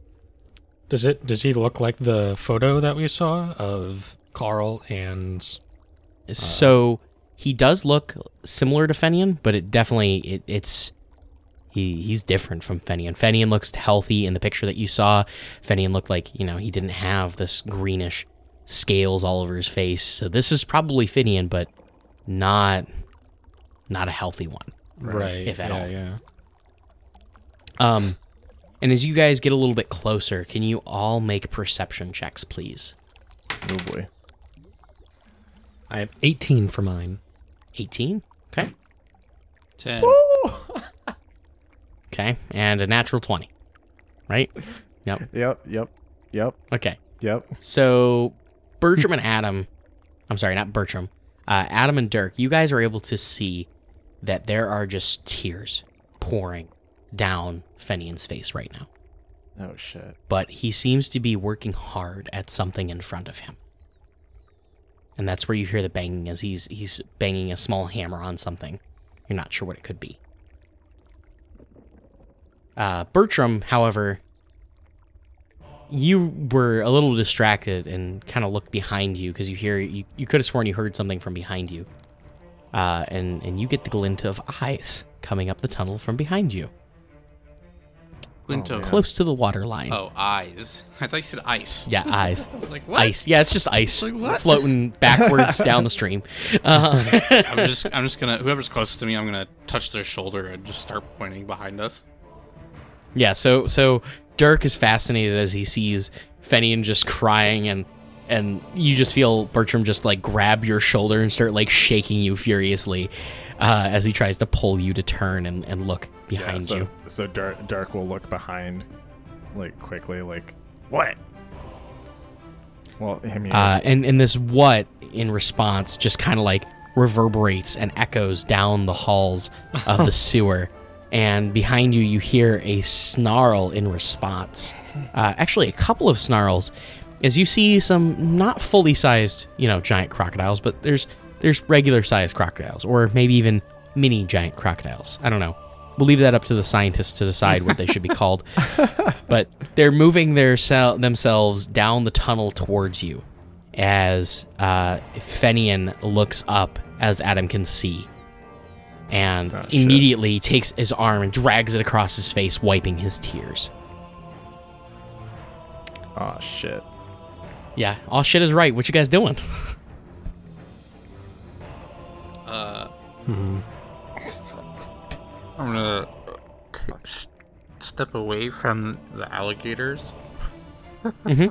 Does he look like the photo that we saw of Carl and... So he does look similar to Fenian, but it definitely, it's... He's different from Fenian. Fenian looks healthy in the picture that you saw. Fenian looked like, you know, he didn't have this greenish scales all over his face. So this is probably Fenian, but not a healthy one. Right. If at all. Yeah. And as you guys get a little bit closer, can you all make perception checks, please? Oh boy. I have 18 for mine. 18? Okay. 10. Woo! Okay, and a natural 20, right? Yep. Yep. Okay. Yep. So Bertram and Adam, I'm sorry, not Bertram, Adam and Dirk, you guys are able to see that there are just tears pouring down Fenian's face right now. Oh, shit. But he seems to be working hard at something in front of him. And that's where you hear the banging as he's banging a small hammer on something. You're not sure what it could be. Bertram, however, you were a little distracted and kind of looked behind you because you could have sworn you heard something from behind you. And you get the glint of eyes coming up the tunnel from behind you. Glint of close to the water line. Oh, eyes. I thought you said ice. Yeah, eyes. I was like, what? Ice. Yeah, it's just ice. Like, what? Floating backwards down the stream. I'm just gonna, whoever's closest to me, I'm gonna touch their shoulder and just start pointing behind us. Yeah, so Dirk is fascinated as he sees Fenian just crying, and you just feel Bertram just, like, grab your shoulder and start, like, shaking you furiously as he tries to pull you to turn and look behind you. So Dirk will look behind, like, quickly, like, what? Well, him, you know. And this what in response just kind of, like, reverberates and echoes down the halls of the sewer. And behind you, you hear a snarl in response. Actually, a couple of snarls, as you see some not fully sized, you know, giant crocodiles, but there's regular sized crocodiles, or maybe even mini giant crocodiles. I don't know. We'll leave that up to the scientists to decide what they should be called. But they're moving themselves down the tunnel towards you, as Fenian looks up, as Adam can see. And immediately takes his arm and drags it across his face, wiping his tears. Aw, shit. Yeah, all shit is right. What you guys doing? I'm gonna step away from the alligators. Mm-hmm.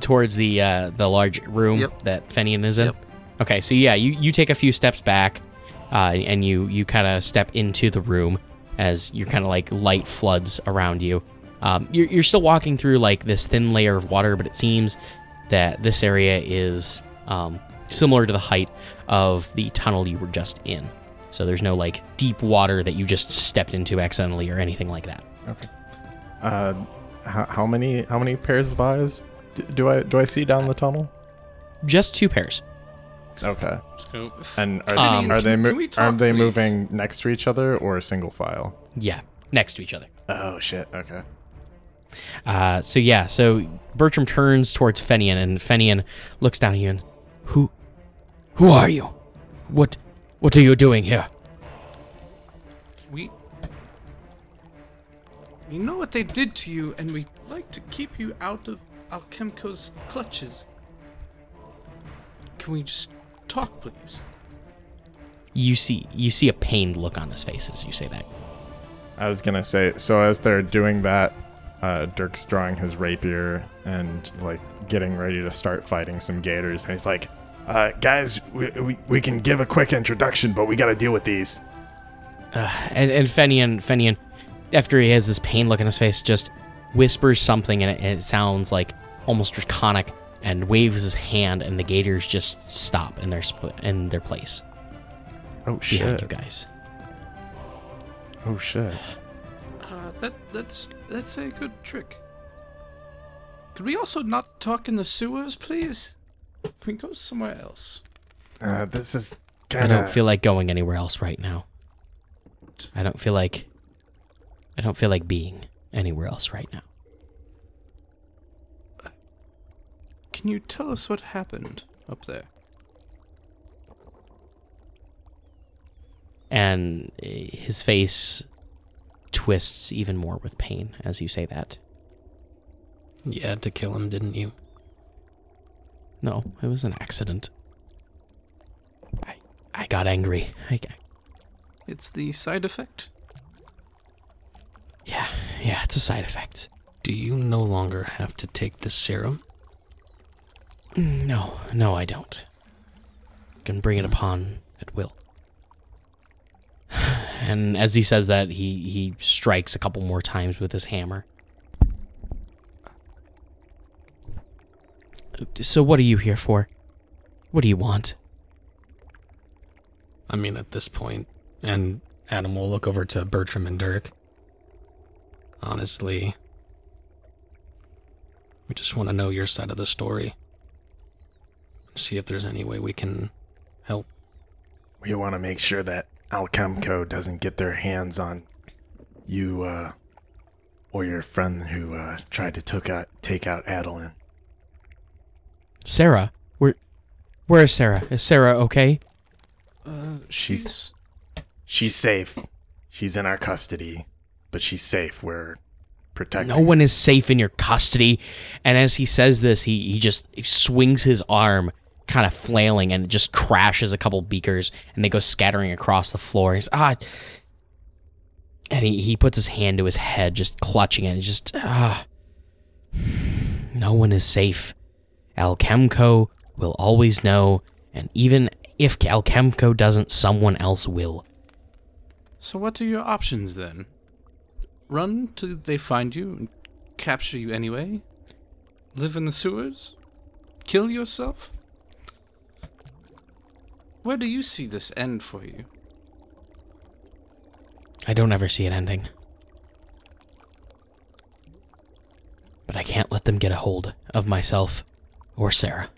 Towards the large room that Fenian is in? Yep. Okay, so yeah, you take a few steps back. And you kind of step into the room as you're kind of like light floods around you. You're still walking through like this thin layer of water, but it seems that this area is similar to the height of the tunnel you were just in. So there's no like deep water that you just stepped into accidentally or anything like that. Okay. How many pairs of eyes do I see down the tunnel? Just two pairs. Okay. And are they moving next to each other or a single file? Yeah, next to each other. Oh shit. Okay. So Bertram turns towards Fenian, and Fenian looks down at you and, who are you? What are you doing here? We know what they did to you, and we'd like to keep you out of Alchemco's clutches. Can we just talk, please? You see a pained look on his face as you say that. I was gonna say, so as they're doing that, Dirk's drawing his rapier and like getting ready to start fighting some gators, and he's like, guys, we can give a quick introduction, but we gotta deal with these. And Fenian, after he has this pained look on his face, just whispers something, and it sounds like almost draconic, and waves his hand, and the gators just stop in their place. Oh shit! Behind you guys. Oh shit! That's a good trick. Could we also not talk in the sewers, please? Can we go somewhere else? This is kinda... I don't feel like going anywhere else right now. I don't feel like being anywhere else right now. Can you tell us what happened up there? And his face twists even more with pain as you say that. You had to kill him, didn't you? No, it was an accident. I got angry. It's the side effect? Yeah, it's a side effect. Do you no longer have to take this serum? No, I don't. I can bring it upon at will. And as he says that, he strikes a couple more times with his hammer. So what are you here for? What do you want? I mean, at this point, and Adam will look over to Bertram and Dirk. Honestly, we just want to know your side of the story. See if there's any way we can help. We want to make sure that Alchemco doesn't get their hands on you or your friend who tried to take out Adeline. Sarah? Where is Sarah? Is Sarah okay? She's safe. She's in our custody, but she's safe. We're protecting her. No one is safe in your custody. And as he says this, he just swings his arm, kind of flailing, and it just crashes a couple beakers, and they go scattering across the floor. He's and he puts his hand to his head, just clutching it. It's just no one is safe. Alchemco will always know, and even if Alchemco doesn't, someone else will. So what are your options then? Run till they find you and capture you anyway? Live in the sewers? Kill yourself? Where do you see this end for you? I don't ever see it ending. But I can't let them get a hold of myself or Sarah.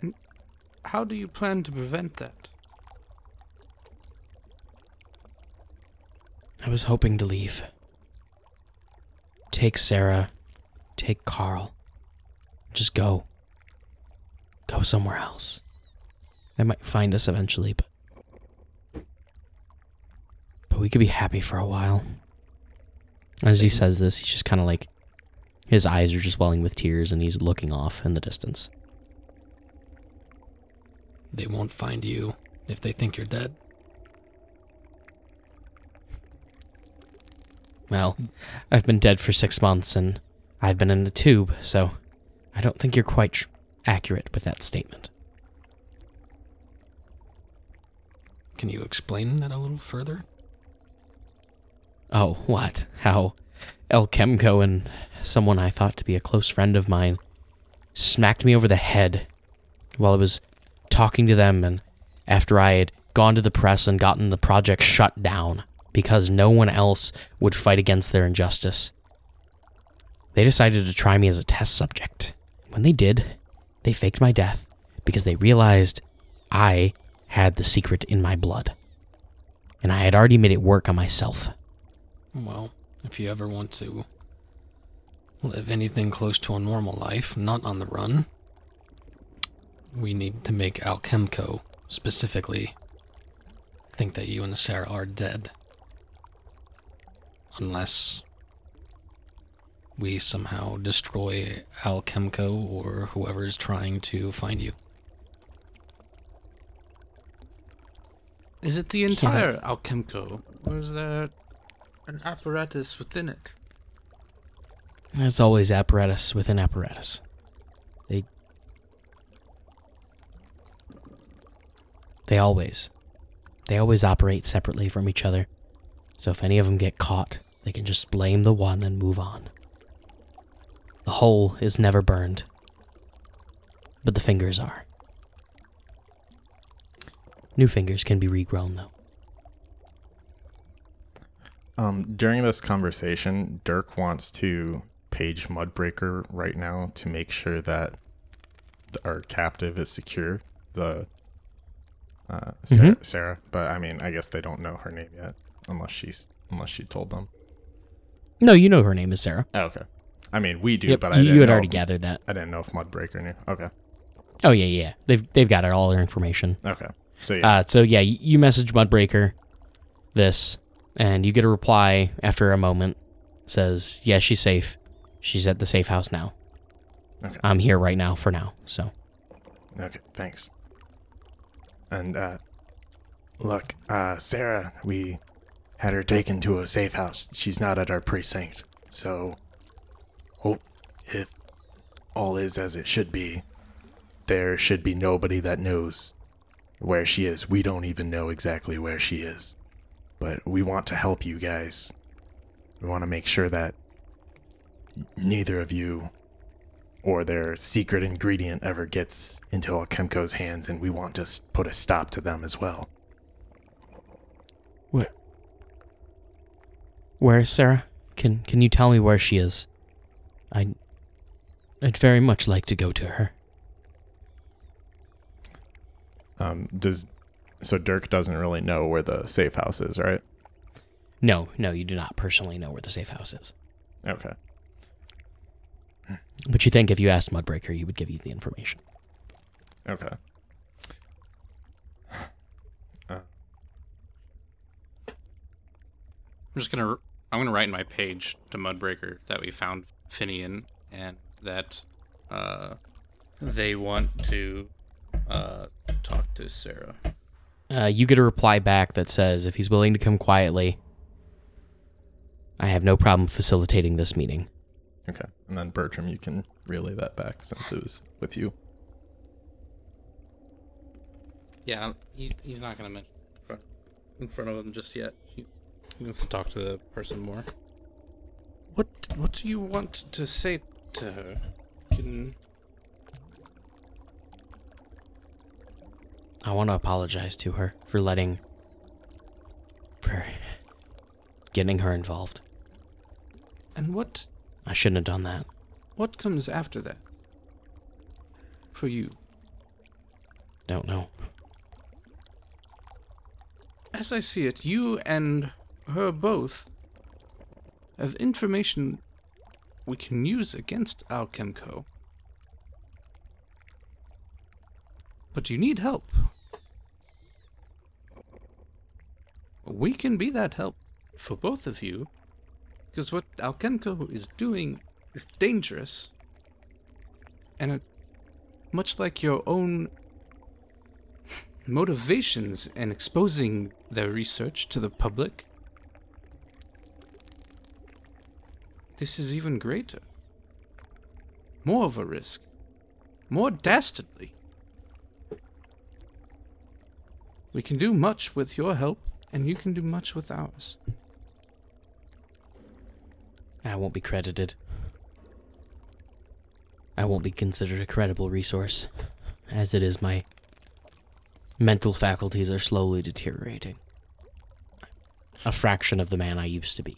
And how do you plan to prevent that? I was hoping to leave. Take Sarah, take Carl. Just go. Go somewhere else. They might find us eventually, but we could be happy for a while. As he says this, he's just kind of like, his eyes are just welling with tears, and he's looking off in the distance. They won't find you if they think you're dead. Well, I've been dead for 6 months, and I've been in a tube, so I don't think you're quite accurate with that statement. Can you explain that a little further? Oh, what? How Alchemco and someone I thought to be a close friend of mine smacked me over the head while I was talking to them, and after I had gone to the press and gotten the project shut down, because no one else would fight against their injustice. They decided to try me as a test subject. When they did, they faked my death because they realized I had the secret in my blood. And I had already made it work on myself. Well, if you ever want to live anything close to a normal life, not on the run, we need to make Alchemco specifically think that you and Sarah are dead. Unless we somehow destroy Alchemco or whoever is trying to find you. Is it the entire Alchemco, or is there an apparatus within it? There's always apparatus within apparatus. They always operate separately from each other. So if any of them get caught, they can just blame the one and move on. The whole is never burned, but the fingers are. New fingers can be regrown, though. During this conversation, Dirk wants to page Mudbreaker right now to make sure that our captive is secure, the Sarah, mm-hmm. Sarah. But I mean, I guess they don't know her name yet, unless she told them. No, you know her name is Sarah. Oh, okay. I mean, we do, yep, but I didn't know. You had already gathered that. I didn't know if Mudbreaker knew. Okay. Oh, yeah. They've got all their information. Okay. So, yeah. You message Mudbreaker this, and you get a reply after a moment. Says, yeah, she's safe. She's at the safe house now. Okay. I'm here right now for now, so. Okay, thanks. And, look, Sarah, we had her taken to a safe house. She's not at our precinct, so... Oh, if all is as it should be, there should be nobody that knows where she is. We don't even know exactly where she is. But we want to help you guys. We want to make sure that neither of you or their secret ingredient ever gets into Alchemco's hands, and we want to put a stop to them as well. What? Where, Sarah? Can you tell me where she is? I'd very much like to go to her. So Dirk doesn't really know where the safe house is, right? No, you do not personally know where the safe house is. Okay. But you think if you asked Mudbreaker, he would give you the information. Okay. I'm gonna write in my page to Mudbreaker that we found Fenian and that they want to talk to Sarah. You get a reply back that says, if he's willing to come quietly, I have no problem facilitating this meeting. Okay, and then Bertram, you can relay that back since it was with you. Yeah, he's not going to mention in front of him just yet. He wants to talk to the person more. What do you want to say to her? I want to apologize to her for getting her involved. And what? I shouldn't have done that. What comes after that? For you? Don't know. As I see it, you and her both have information we can use against Alchemco. But you need help. We can be that help for both of you, because what Alchemco is doing is dangerous, and much like your own motivations in exposing their research to the public, this is even greater. More of a risk. More dastardly. We can do much with your help, and you can do much with ours. I won't be credited. I won't be considered a credible resource. As it is, my mental faculties are slowly deteriorating. A fraction of the man I used to be.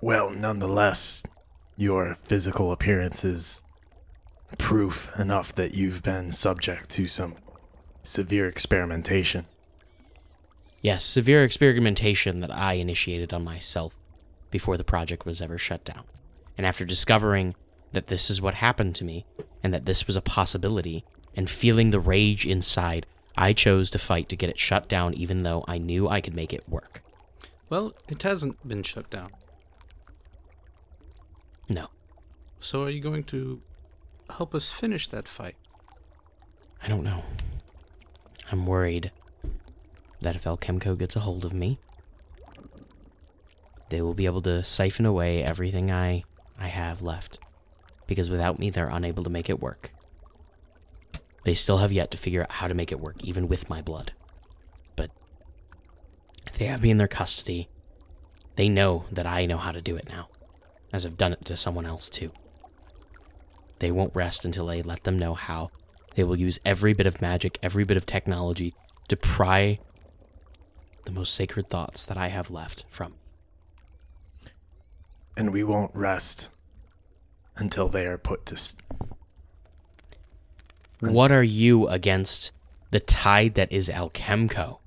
Well, nonetheless, your physical appearance is proof enough that you've been subject to some severe experimentation. Yes, severe experimentation that I initiated on myself before the project was ever shut down. And after discovering that this is what happened to me, and that this was a possibility, and feeling the rage inside, I chose to fight to get it shut down even though I knew I could make it work. Well, it hasn't been shut down. No. So are you going to help us finish that fight? I don't know. I'm worried that if Alchemco gets a hold of me, they will be able to siphon away everything I have left. Because without me, they're unable to make it work. They still have yet to figure out how to make it work, even with my blood. But if they have me in their custody, they know that I know how to do it now. As I've done it to someone else, too. They won't rest until I let them know how. They will use every bit of magic, every bit of technology to pry the most sacred thoughts that I have left from me. And we won't rest until they are put to... What are you against the tide that is Alchemco?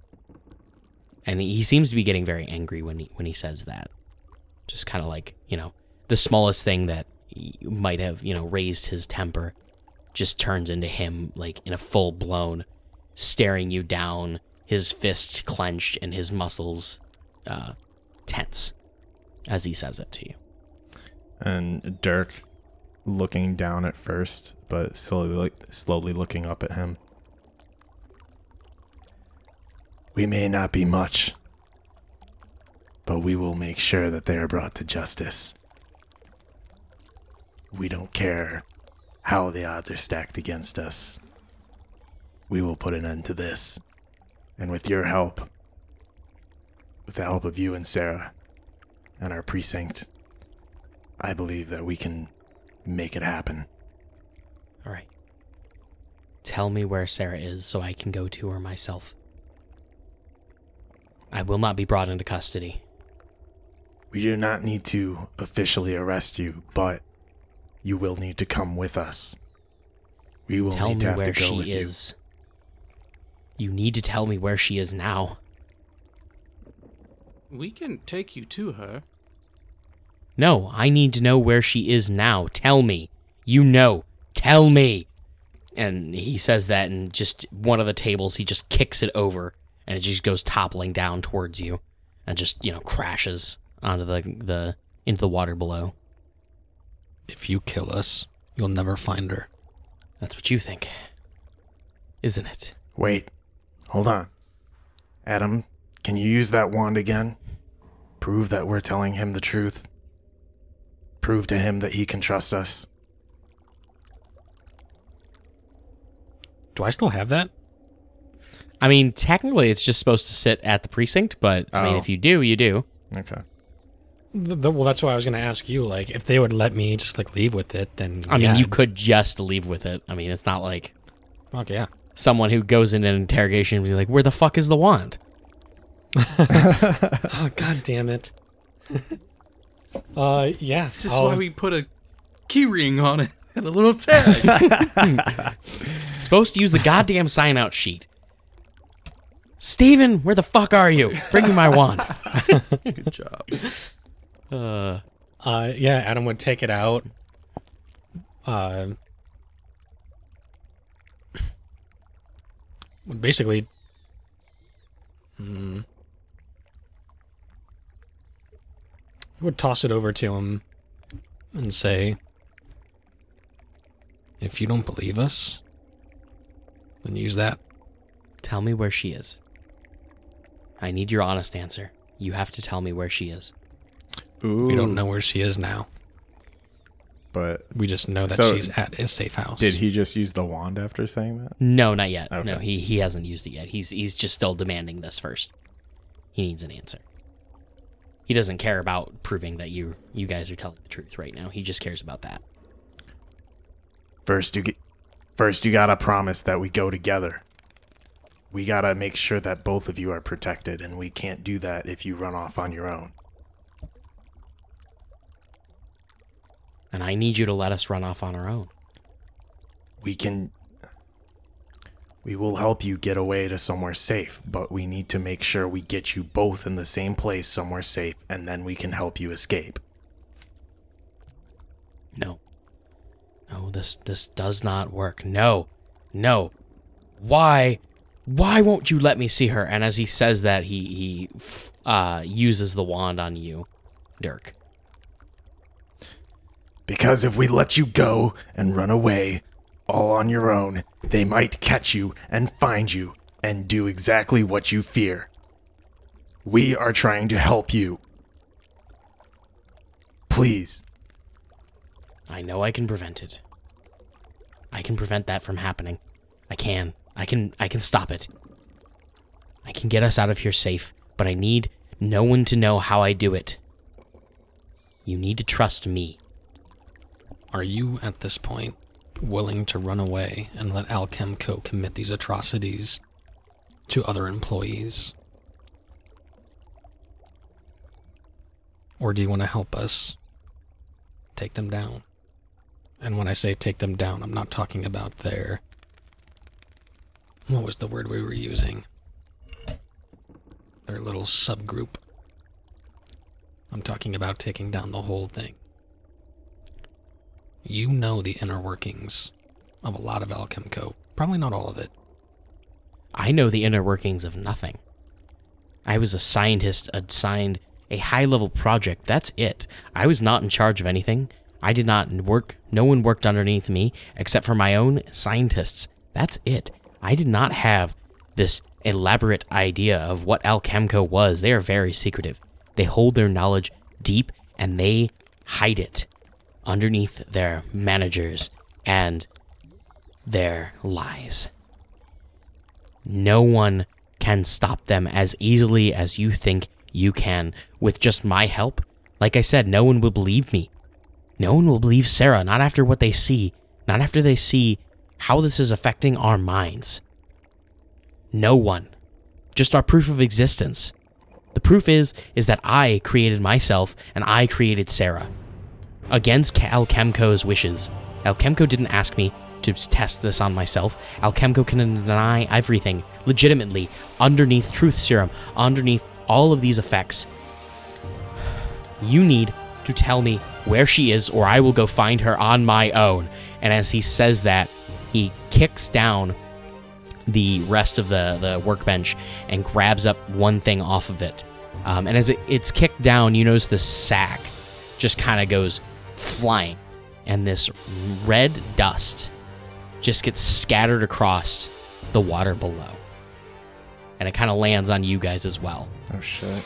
And he seems to be getting very angry when he says that. Just kind of like, you know, the smallest thing that might have, you know, raised his temper just turns into him, like, in a full-blown, staring you down, his fists clenched and his muscles tense as he says it to you. And Dirk, looking down at first, but slowly looking up at him. We may not be much, but we will make sure that they are brought to justice. We don't care how the odds are stacked against us. We will put an end to this. And with your help, with the help of you and Sarah and our precinct, I believe that we can make it happen. All right. Tell me where Sarah is so I can go to her myself. I will not be brought into custody. We do not need to officially arrest you, but you will need to come with us. We will need to have to go with you. Tell me where she is. You need to tell me where she is now. We can take you to her. No, I need to know where she is now. Tell me. You know. Tell me. And he says that, and just one of the tables, he just kicks it over, and it just goes toppling down towards you, and just, you know, crashes onto into the water below. If you kill us, you'll never find her. That's what you think, isn't it? Wait. Hold on. Adam, can you use that wand again? Prove that we're telling him the truth. Prove to him that he can trust us. Do I still have that? I mean, technically it's just supposed to sit at the precinct, but I mean, if you do, you do. Okay. Well, that's why I was going to ask you, like, if they would let me just, like, leave with it, then... I mean, you could just leave with it. I mean, it's not like... Fuck, yeah. Someone who goes into an interrogation and be like, where the fuck is the wand? Oh, god damn it. Yeah. This is why we put a key ring on it and a little tag. Supposed to use the goddamn sign-out sheet. Steven, where the fuck are you? Bring me my wand. Good job. Yeah, Adam would take it out. Would basically... would toss it over to him and say, if you don't believe us, then use that. Tell me where she is. I need your honest answer. You have to tell me where she is. Ooh. We don't know where she is now. But we just know that she's at a safe house. Did he just use the wand after saying that? No, not yet. Okay. No, he hasn't used it yet. He's just still demanding this first. He needs an answer. He doesn't care about proving that you guys are telling the truth right now. He just cares about that. First you gotta promise that we go together. We gotta make sure that both of you are protected, and we can't do that if you run off on your own. And I need you to let us run off on our own. We will help you get away to somewhere safe, but we need to make sure we get you both in the same place somewhere safe, and then we can help you escape. No, this does not work. No. Why won't you let me see her? And as he says that, he uses the wand on you, Dirk. Because if we let you go and run away, all on your own, they might catch you and find you and do exactly what you fear. We are trying to help you. Please. I know I can prevent it. I can prevent that from happening. I can stop it. I can get us out of here safe, but I need no one to know how I do it. You need to trust me. Are you, at this point, willing to run away and let Alchemco commit these atrocities to other employees? Or do you want to help us take them down? And when I say take them down, I'm not talking about their... What was the word we were using? Their little subgroup. I'm talking about taking down the whole thing. You know the inner workings of a lot of Alchemco. Probably not all of it. I know the inner workings of nothing. I was a scientist assigned a high-level project. That's it. I was not in charge of anything. I did not work. No one worked underneath me except for my own scientists. That's it. I did not have this elaborate idea of what Alchemco was. They are very secretive. They hold their knowledge deep and they hide it underneath their managers and their lies. No one can stop them as easily as you think you can with just my help. Like I said, no one will believe me. No one will believe Sarah, not after what they see, not after they see how this is affecting our minds. No one. Just our proof of existence. The proof is that I created myself and I created Sarah. Against Alchemco's wishes. Alchemco didn't ask me to test this on myself. Alchemco can deny everything, legitimately, underneath truth serum, underneath all of these effects. You need to tell me where she is or I will go find her on my own. And as he says that, he kicks down the rest of the workbench and grabs up one thing off of it. And as it's kicked down, you notice this sack just kind of goes flying, and this red dust just gets scattered across the water below. And it kind of lands on you guys as well. Oh, shit.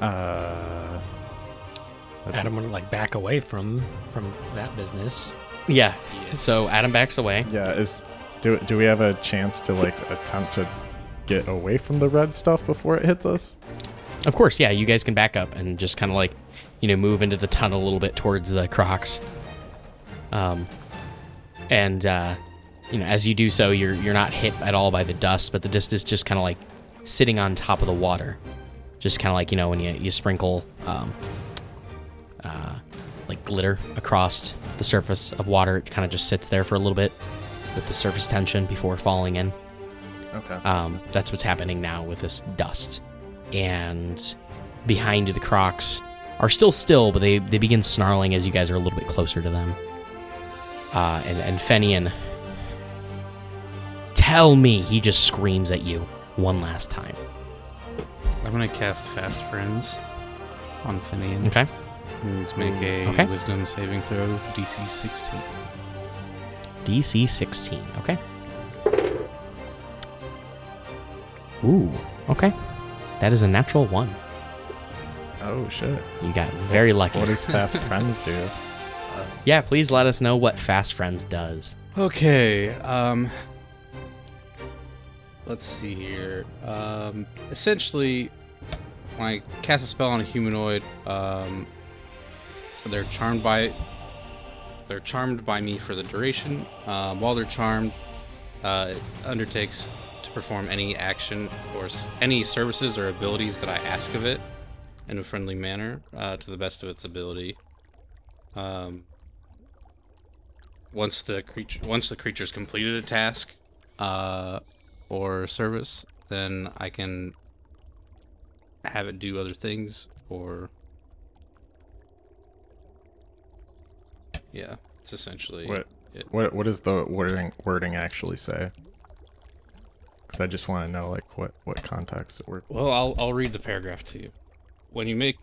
Adam would like back away from that business. Yeah. So Adam backs away. Yeah. Do we have a chance to like attempt to get away from the red stuff before it hits us? Of course, yeah. You guys can back up and just kind of like, you know, move into the tunnel a little bit towards the crocs. You know, as you do so, you're not hit at all by the dust, but the dust is just kind of like sitting on top of the water, just kind of like, you know, when you sprinkle like glitter across the surface of water, it kind of just sits there for a little bit with the surface tension before falling in. Okay. That's what's happening now with this dust. And behind you, the crocs are still still, but they begin snarling as you guys are a little bit closer to them. And Fenian, tell me, he just screams at you one last time. I'm going to cast Fast Friends on Fenian. Okay. Please make a Wisdom saving throw, DC 16. DC 16, okay. Ooh, okay. That is a natural one. Oh, shit. You got very lucky. What does Fast Friends do? Yeah, please let us know what Fast Friends does. Okay, let's see here. Essentially, when I cast a spell on a humanoid, they're charmed by me for the duration. While they're charmed, it undertakes to perform any action or any services or abilities that I ask of it in a friendly manner, to the best of its ability. Once the creature's completed a task or service, then I can have it do other things or... Yeah, it's essentially... What does the wording actually say? Because I just want to know like what context it works. Well, I'll read the paragraph to you. When you need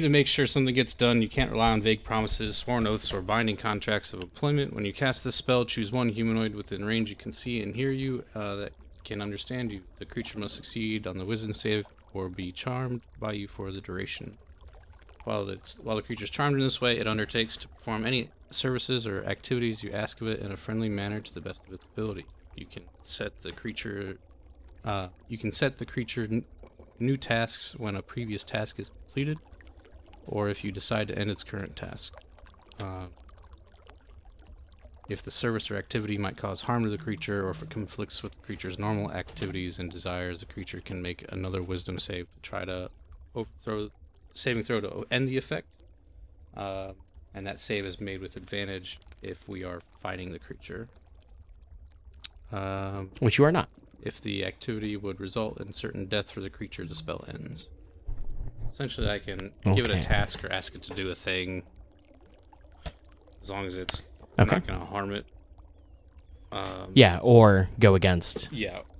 to make sure something gets done, you can't rely on vague promises, sworn oaths, or binding contracts of employment. When you cast this spell, choose one humanoid within range you can see and hear you that can understand you. The creature must succeed on the wisdom save or be charmed by you for the duration. While the creature is charmed in this way, it undertakes to perform any services or activities you ask of it in a friendly manner to the best of its ability. You can set the creature new tasks when a previous task is completed. or if you decide to end its current task. If the service or activity might cause harm to the creature, or if it conflicts with the creature's normal activities and desires, the creature can make another wisdom save to try to overthrow, saving throw to end the effect. And that save is made with advantage if we are fighting the creature. Which you are not. If the activity would result in certain death for the creature, the spell ends. Essentially, I can give it a task or ask it to do a thing, as long as it's not going to harm it. Or go against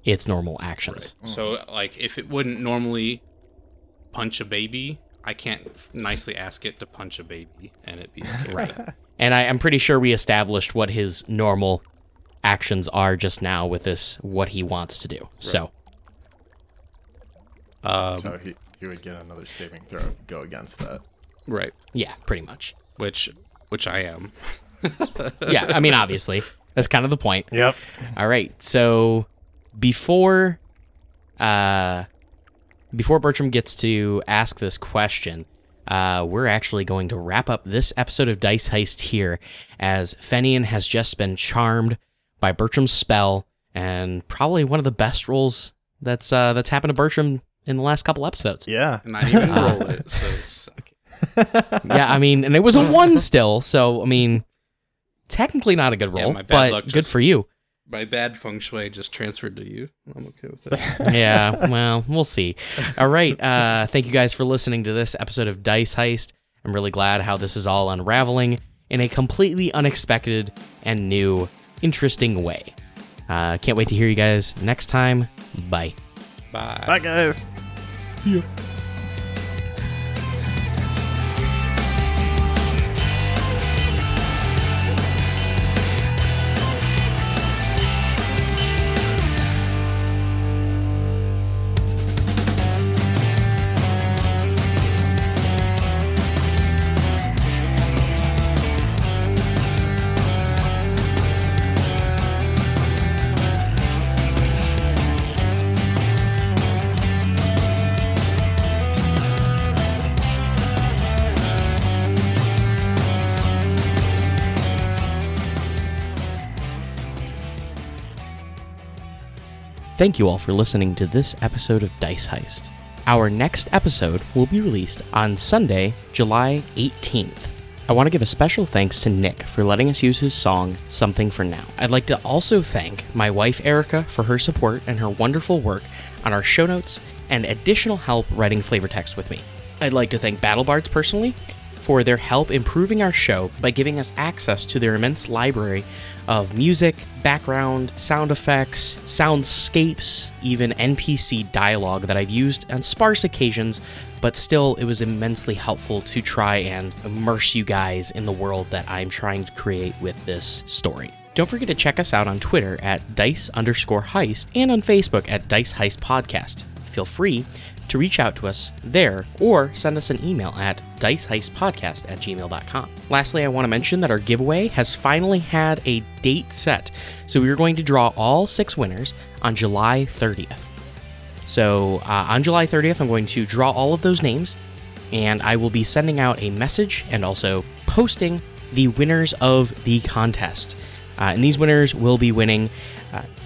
its normal actions. Right. Mm. So, like, if it wouldn't normally punch a baby, I can't nicely ask it to punch a baby, and it'd be okay. Right. And I'm pretty sure we established what his normal actions are just now with this, what he wants to do. Right. So he would get another saving throw and go against that. Right. Yeah, pretty much. Which I am. Yeah, I mean, obviously. That's kind of the point. Yep. All right, so before Bertram gets to ask this question, we're actually going to wrap up this episode of Dice Heist here, as Fenian has just been charmed by Bertram's spell, and probably one of the best rolls that's happened to Bertram in the last couple episodes. Yeah. And I didn't even roll it, so suck it. Yeah, I mean, and it was a 1 still, so, I mean, technically not a good roll, but good for you. My bad feng shui just transferred to you. I'm okay with that. Yeah, well, we'll see. All right, thank you guys for listening to this episode of Dice Heist. I'm really glad how this is all unraveling in a completely unexpected and new, interesting way. Can't wait to hear you guys next time. Bye. Bye. Bye, guys. Yeah. Thank you all for listening to this episode of Dice Heist. Our next episode will be released on Sunday, July 18th. I want to give a special thanks to Nick for letting us use his song, Something for Now. I'd like to also thank my wife, Erica, for her support and her wonderful work on our show notes and additional help writing flavor text with me. I'd like to thank BattleBards personally for their help improving our show by giving us access to their immense library of music, background, sound effects, soundscapes, even NPC dialogue that I've used on sparse occasions, but still it was immensely helpful to try and immerse you guys in the world that I'm trying to create with this story. Don't forget to check us out on Twitter at Dice_Heist and on Facebook at Dice Heist Podcast. Feel free to reach out to us there or send us an email at diceheistpodcast@gmail.com. Lastly, I want to mention that our giveaway has finally had a date set. So we are going to draw all 6 winners on July 30th. So on July 30th, I'm going to draw all of those names, and I will be sending out a message and also posting the winners of the contest. And these winners will be winning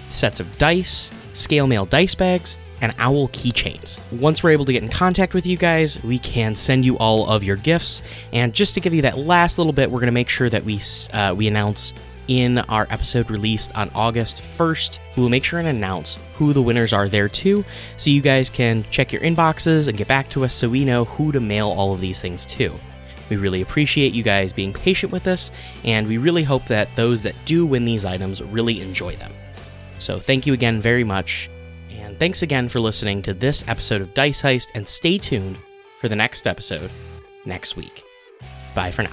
sets of dice, scale mail dice bags, and owl keychains. Once we're able to get in contact with you guys, we can send you all of your gifts. And just to give you that last little bit, we're going to make sure that we announce in our episode released on August 1st. We will make sure and announce who the winners are there too, so you guys can check your inboxes and get back to us so we know who to mail all of these things to. We really appreciate you guys being patient with us, and we really hope that those that do win these items really enjoy them. So thank you again very much. And thanks again for listening to this episode of Dice Heist, and stay tuned for the next episode next week. Bye for now.